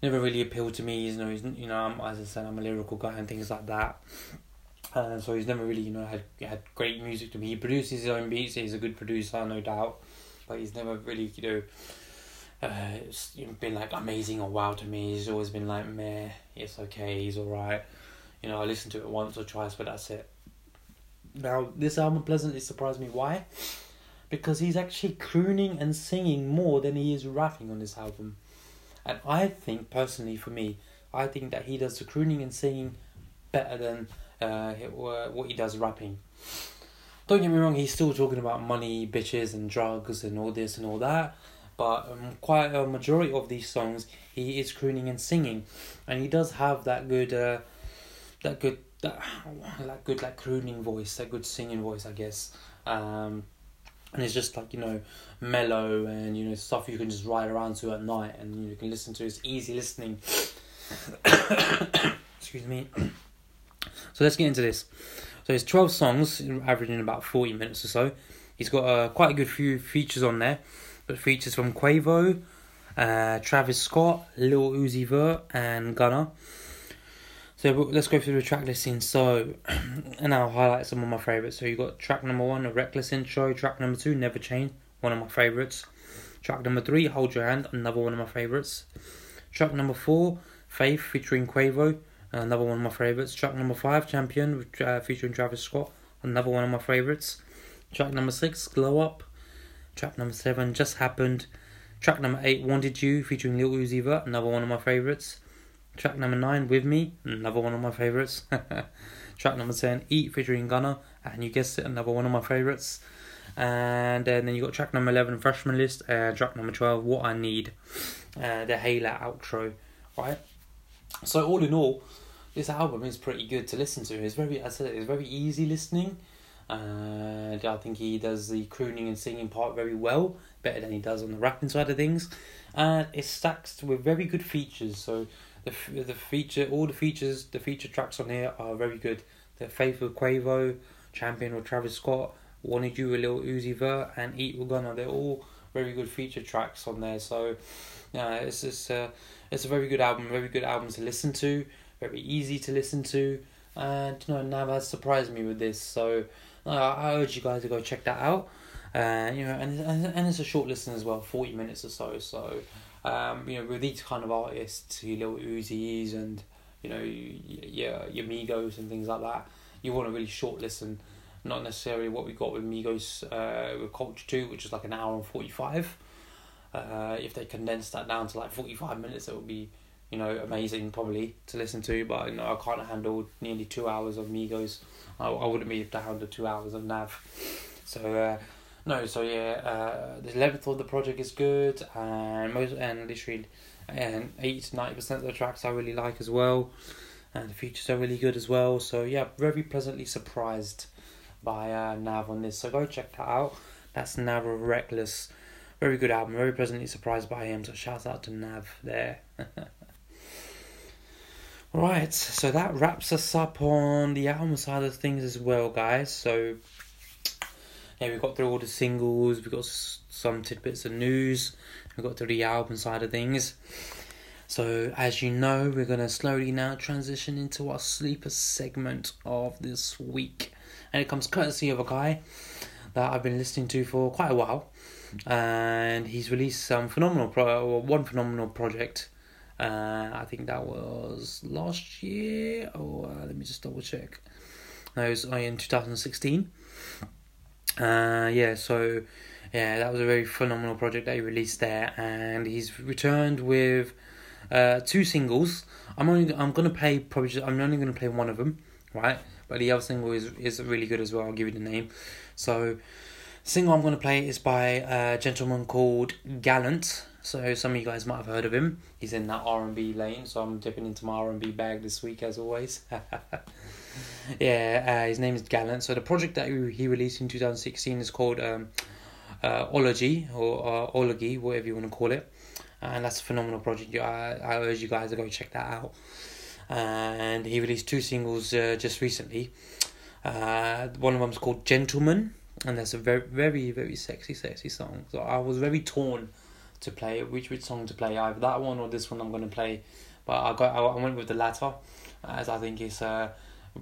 never really appealed to me. He's, you know, he's, you know, I'm, as I said, I'm a lyrical guy and things like that. And so he's never really, you know, had had great music to me. He produces his own beats. He's a good producer, no doubt. But he's never really, you know, uh, been like amazing or wow to me. He's always been like, meh, it's okay, he's alright. You know, I listened to it once or twice, but that's it. Now, this album pleasantly surprised me. Why? Because he's actually crooning and singing more than he is rapping on this album. And I think, personally, for me, I think that he does the crooning and singing better than uh, what he does rapping. Don't get me wrong, he's still talking about money, bitches, and drugs, and all this and all that. But um, quite a majority of these songs, he is crooning and singing. And he does have that good... Uh, that good that, that good like crooning voice, that good singing voice, I guess. Um and it's just like, you know, mellow and, you know, stuff you can just ride around to at night and, you know, you can listen to. It's easy listening. Excuse me. So let's get into this. So it's twelve songs averaging about forty minutes or so. He's got uh, quite a good few features on there. But features from Quavo, uh Travis Scott, Lil Uzi Vert and Gunna. So let's go through the track listing. So, and I'll highlight some of my favourites. So you've got track number one, a Reckless intro. Track number two, Never Change, one of my favourites. Track number three, Hold Your Hand, another one of my favourites. Track number four, Faith featuring Quavo, another one of my favourites. Track number five, Champion uh, featuring Travis Scott, another one of my favourites. Track number six, Glow Up. Track number seven, Just Happened. Track number eight, Wanted You featuring Lil Uzi Vert, another one of my favourites. Track number nine, With Me, another one of my favourites. Track number ten, Eat featuring Gunna, and you guessed it, another one of my favourites. And, and then you got track number eleven, Freshman List, and uh, track number twelve, What I Need, uh, the Hailer outro, right? So all in all, this album is pretty good to listen to. It's very, as I said, it's very easy listening. Uh, I think he does the crooning and singing part very well, better than he does on the rapping side of things. And it stacks with very good features, so... The the feature, all the features, the feature tracks on here are very good. The Faith with Quavo, Champion with Travis Scott, Wanted You with Lil Uzi Vert, and Eat with Gunna. They're all very good feature tracks on there. So, yeah, it's just, uh, it's a very good album, very good album to listen to, very easy to listen to. And, you know, Nav has surprised me with this. So, uh, I urge you guys to go check that out. Uh, you know, and, and and it's a short listen as well, forty minutes or so. So. Um, you know, with these kind of artists, your Lil Uzis and, you know, your, your Migos and things like that, you want a really short listen. Not necessarily what we got with Migos, uh, with Culture two, which is like an hour and forty-five. Uh, if they condensed that down to like forty-five minutes, it would be, you know, amazing probably to listen to. But, you know, I can't handle nearly two hours of Migos. I, I wouldn't be able to handle two hours of Nav. So, uh, No, so yeah, uh, the eleventh of the project is good, and most and literally, and eighty to ninety percent of the tracks I really like as well, and the features are really good as well. So yeah, very pleasantly surprised by uh, Nav on this. So go check that out. That's Nav with Reckless, very good album. Very pleasantly surprised by him. So shout out to Nav there. Right, so that wraps us up on the album side of things as well, guys. So, yeah, we got through all the singles, we got some tidbits of news, we got through the album side of things. So, as you know, we're going to slowly now transition into our sleeper segment of this week. And it comes courtesy of a guy that I've been listening to for quite a while. And he's released some phenomenal, pro- or one phenomenal project. Uh, I think that was last year, or oh, uh, let me just double check. No, it was in two thousand sixteen. Uh, yeah, so yeah, that was a very phenomenal project that he released there, and he's returned with uh two singles. I'm only I'm gonna play probably just, I'm only gonna play one of them, right? But the other single is is really good as well. I'll give you the name. So, single I'm gonna play is by a gentleman called Gallant. So some of you guys might have heard of him. He's in that R and B lane, so I'm dipping into my R and B bag this week as always. yeah, uh, his name is Gallant. So the project that he released in two thousand sixteen is called um, uh, Ology, or uh, Ology, whatever you want to call it. And that's a phenomenal project. I, I urge you guys to go check that out. And he released two singles uh, just recently. Uh, one of them is called Gentleman, and that's a very, very, very sexy, sexy song. So I was very torn to play which which song to play, either that one or this one I'm going to play, but I got I went with the latter, as I think it's uh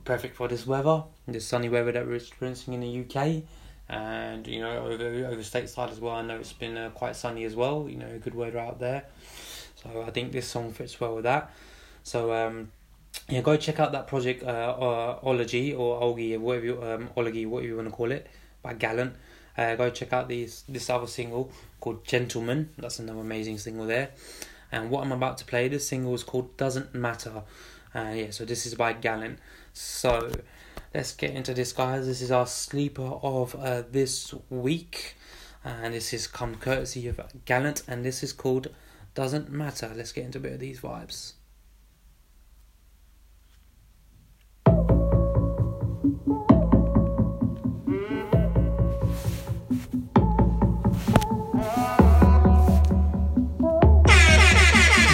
perfect for this weather, this sunny weather that we're experiencing in the U K, and you know over over stateside as well. I know it's been uh, quite sunny as well, you know, good weather out there, so I think this song fits well with that. So um yeah, go check out that project, uh, uh Ology or Olgi, whatever you um Ology, whatever you want to call it, by Gallant. Uh, go check out this this other single called Gentleman. That's another amazing single there. And what I'm about to play, this single is called Doesn't Matter. Uh, yeah, so this is by Gallant. So let's get into this, guys. This is our sleeper of uh, this week, and this is come courtesy of Gallant, and this is called Doesn't Matter. Let's get into a bit of these vibes.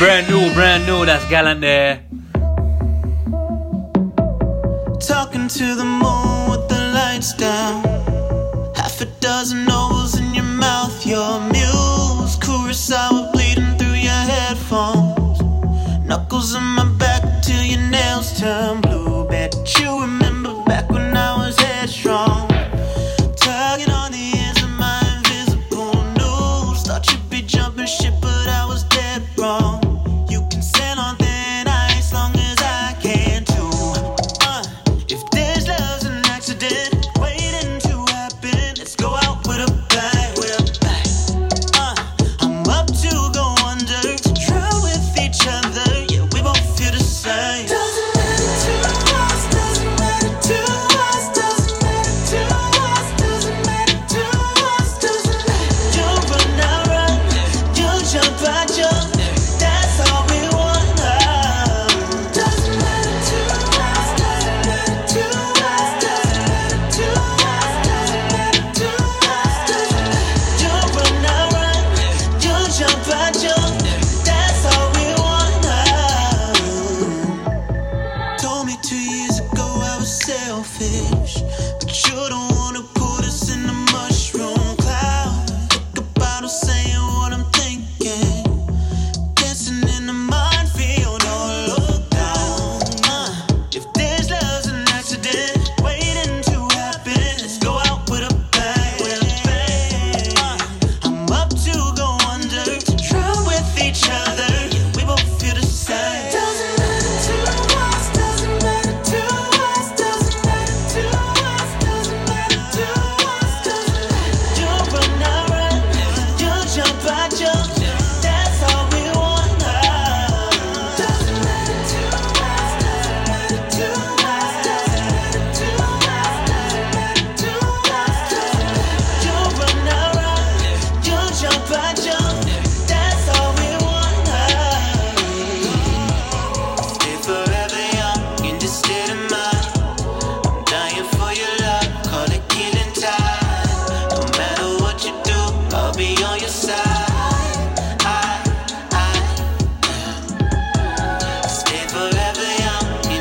Brand new, brand new, that's Gallant there. Talking to the moon with the lights down. Half a dozen no's in your mouth. Your muse, Kurosawa bleeding through your headphones. Knuckles on my back till your nails turn blue. Bet you remember back when I was headstrong. Tugging on the ends of my invisible news. Thought you'd be jumping ship, but I was dead wrong. What up?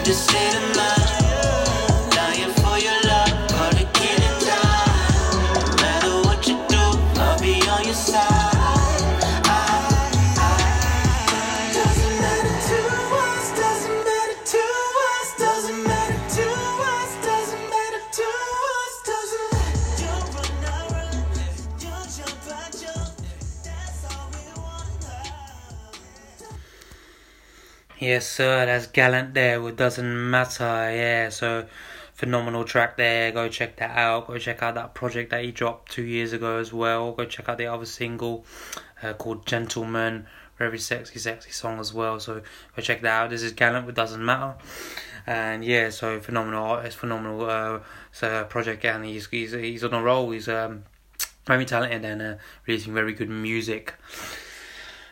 this state of mind, dying for your love, call it getting down. No matter what you do, I'll be on your side. Yes, sir, that's Gallant there. It doesn't matter. Yeah, so phenomenal track there. Go check that out. Go check out that project that he dropped two years ago as well. Go check out the other single uh, called Gentleman. Very sexy, sexy song as well. So go check that out. This is Gallant with Doesn't Matter. And yeah, so phenomenal artist, phenomenal uh, so project. And he's, he's, he's on a roll. He's um, very talented and uh, releasing very good music.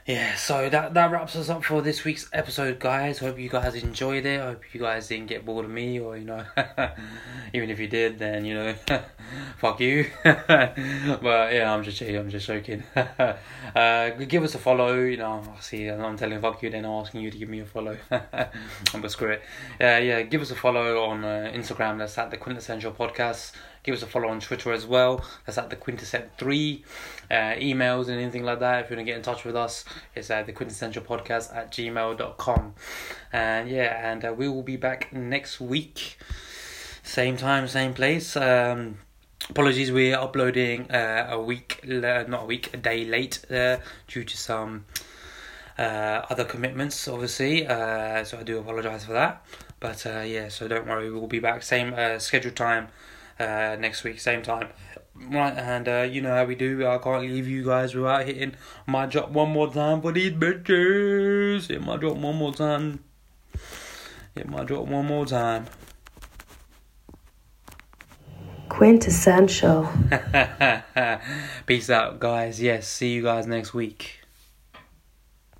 Yeah, so that, that wraps us up for this week's episode, guys. Hope you guys enjoyed it. Hope you guys didn't get bored of me, or, you know, even if you did, then, you know, fuck you. But, yeah, I'm just I'm just joking. uh, give us a follow, you know. See, I'm telling fuck you, then I'm asking you to give me a follow. But screw it. Uh, yeah, give us a follow on uh, Instagram. That's at The Quintessential Podcast. Give us a follow on Twitter as well. That's at The Quintessential three. Uh, emails and anything like that, if you want to get in touch with us, it's at The Quintessential Podcast at gmail dot com. And yeah, and uh, we will be back next week. Same time, same place. Um, apologies, we're uploading uh, a week, uh, not a week, a day late uh, due to some uh, other commitments, obviously. Uh, so I do apologise for that. But uh, yeah, so don't worry, we'll be back. Same uh, scheduled time. Uh, next week, same time, right? And uh, you know how we do. I can't leave you guys without hitting my drop one more time for these bitches. Hit my drop one more time. Hit my drop one more time. Quintessential. Peace out, guys. Yes, see you guys next week.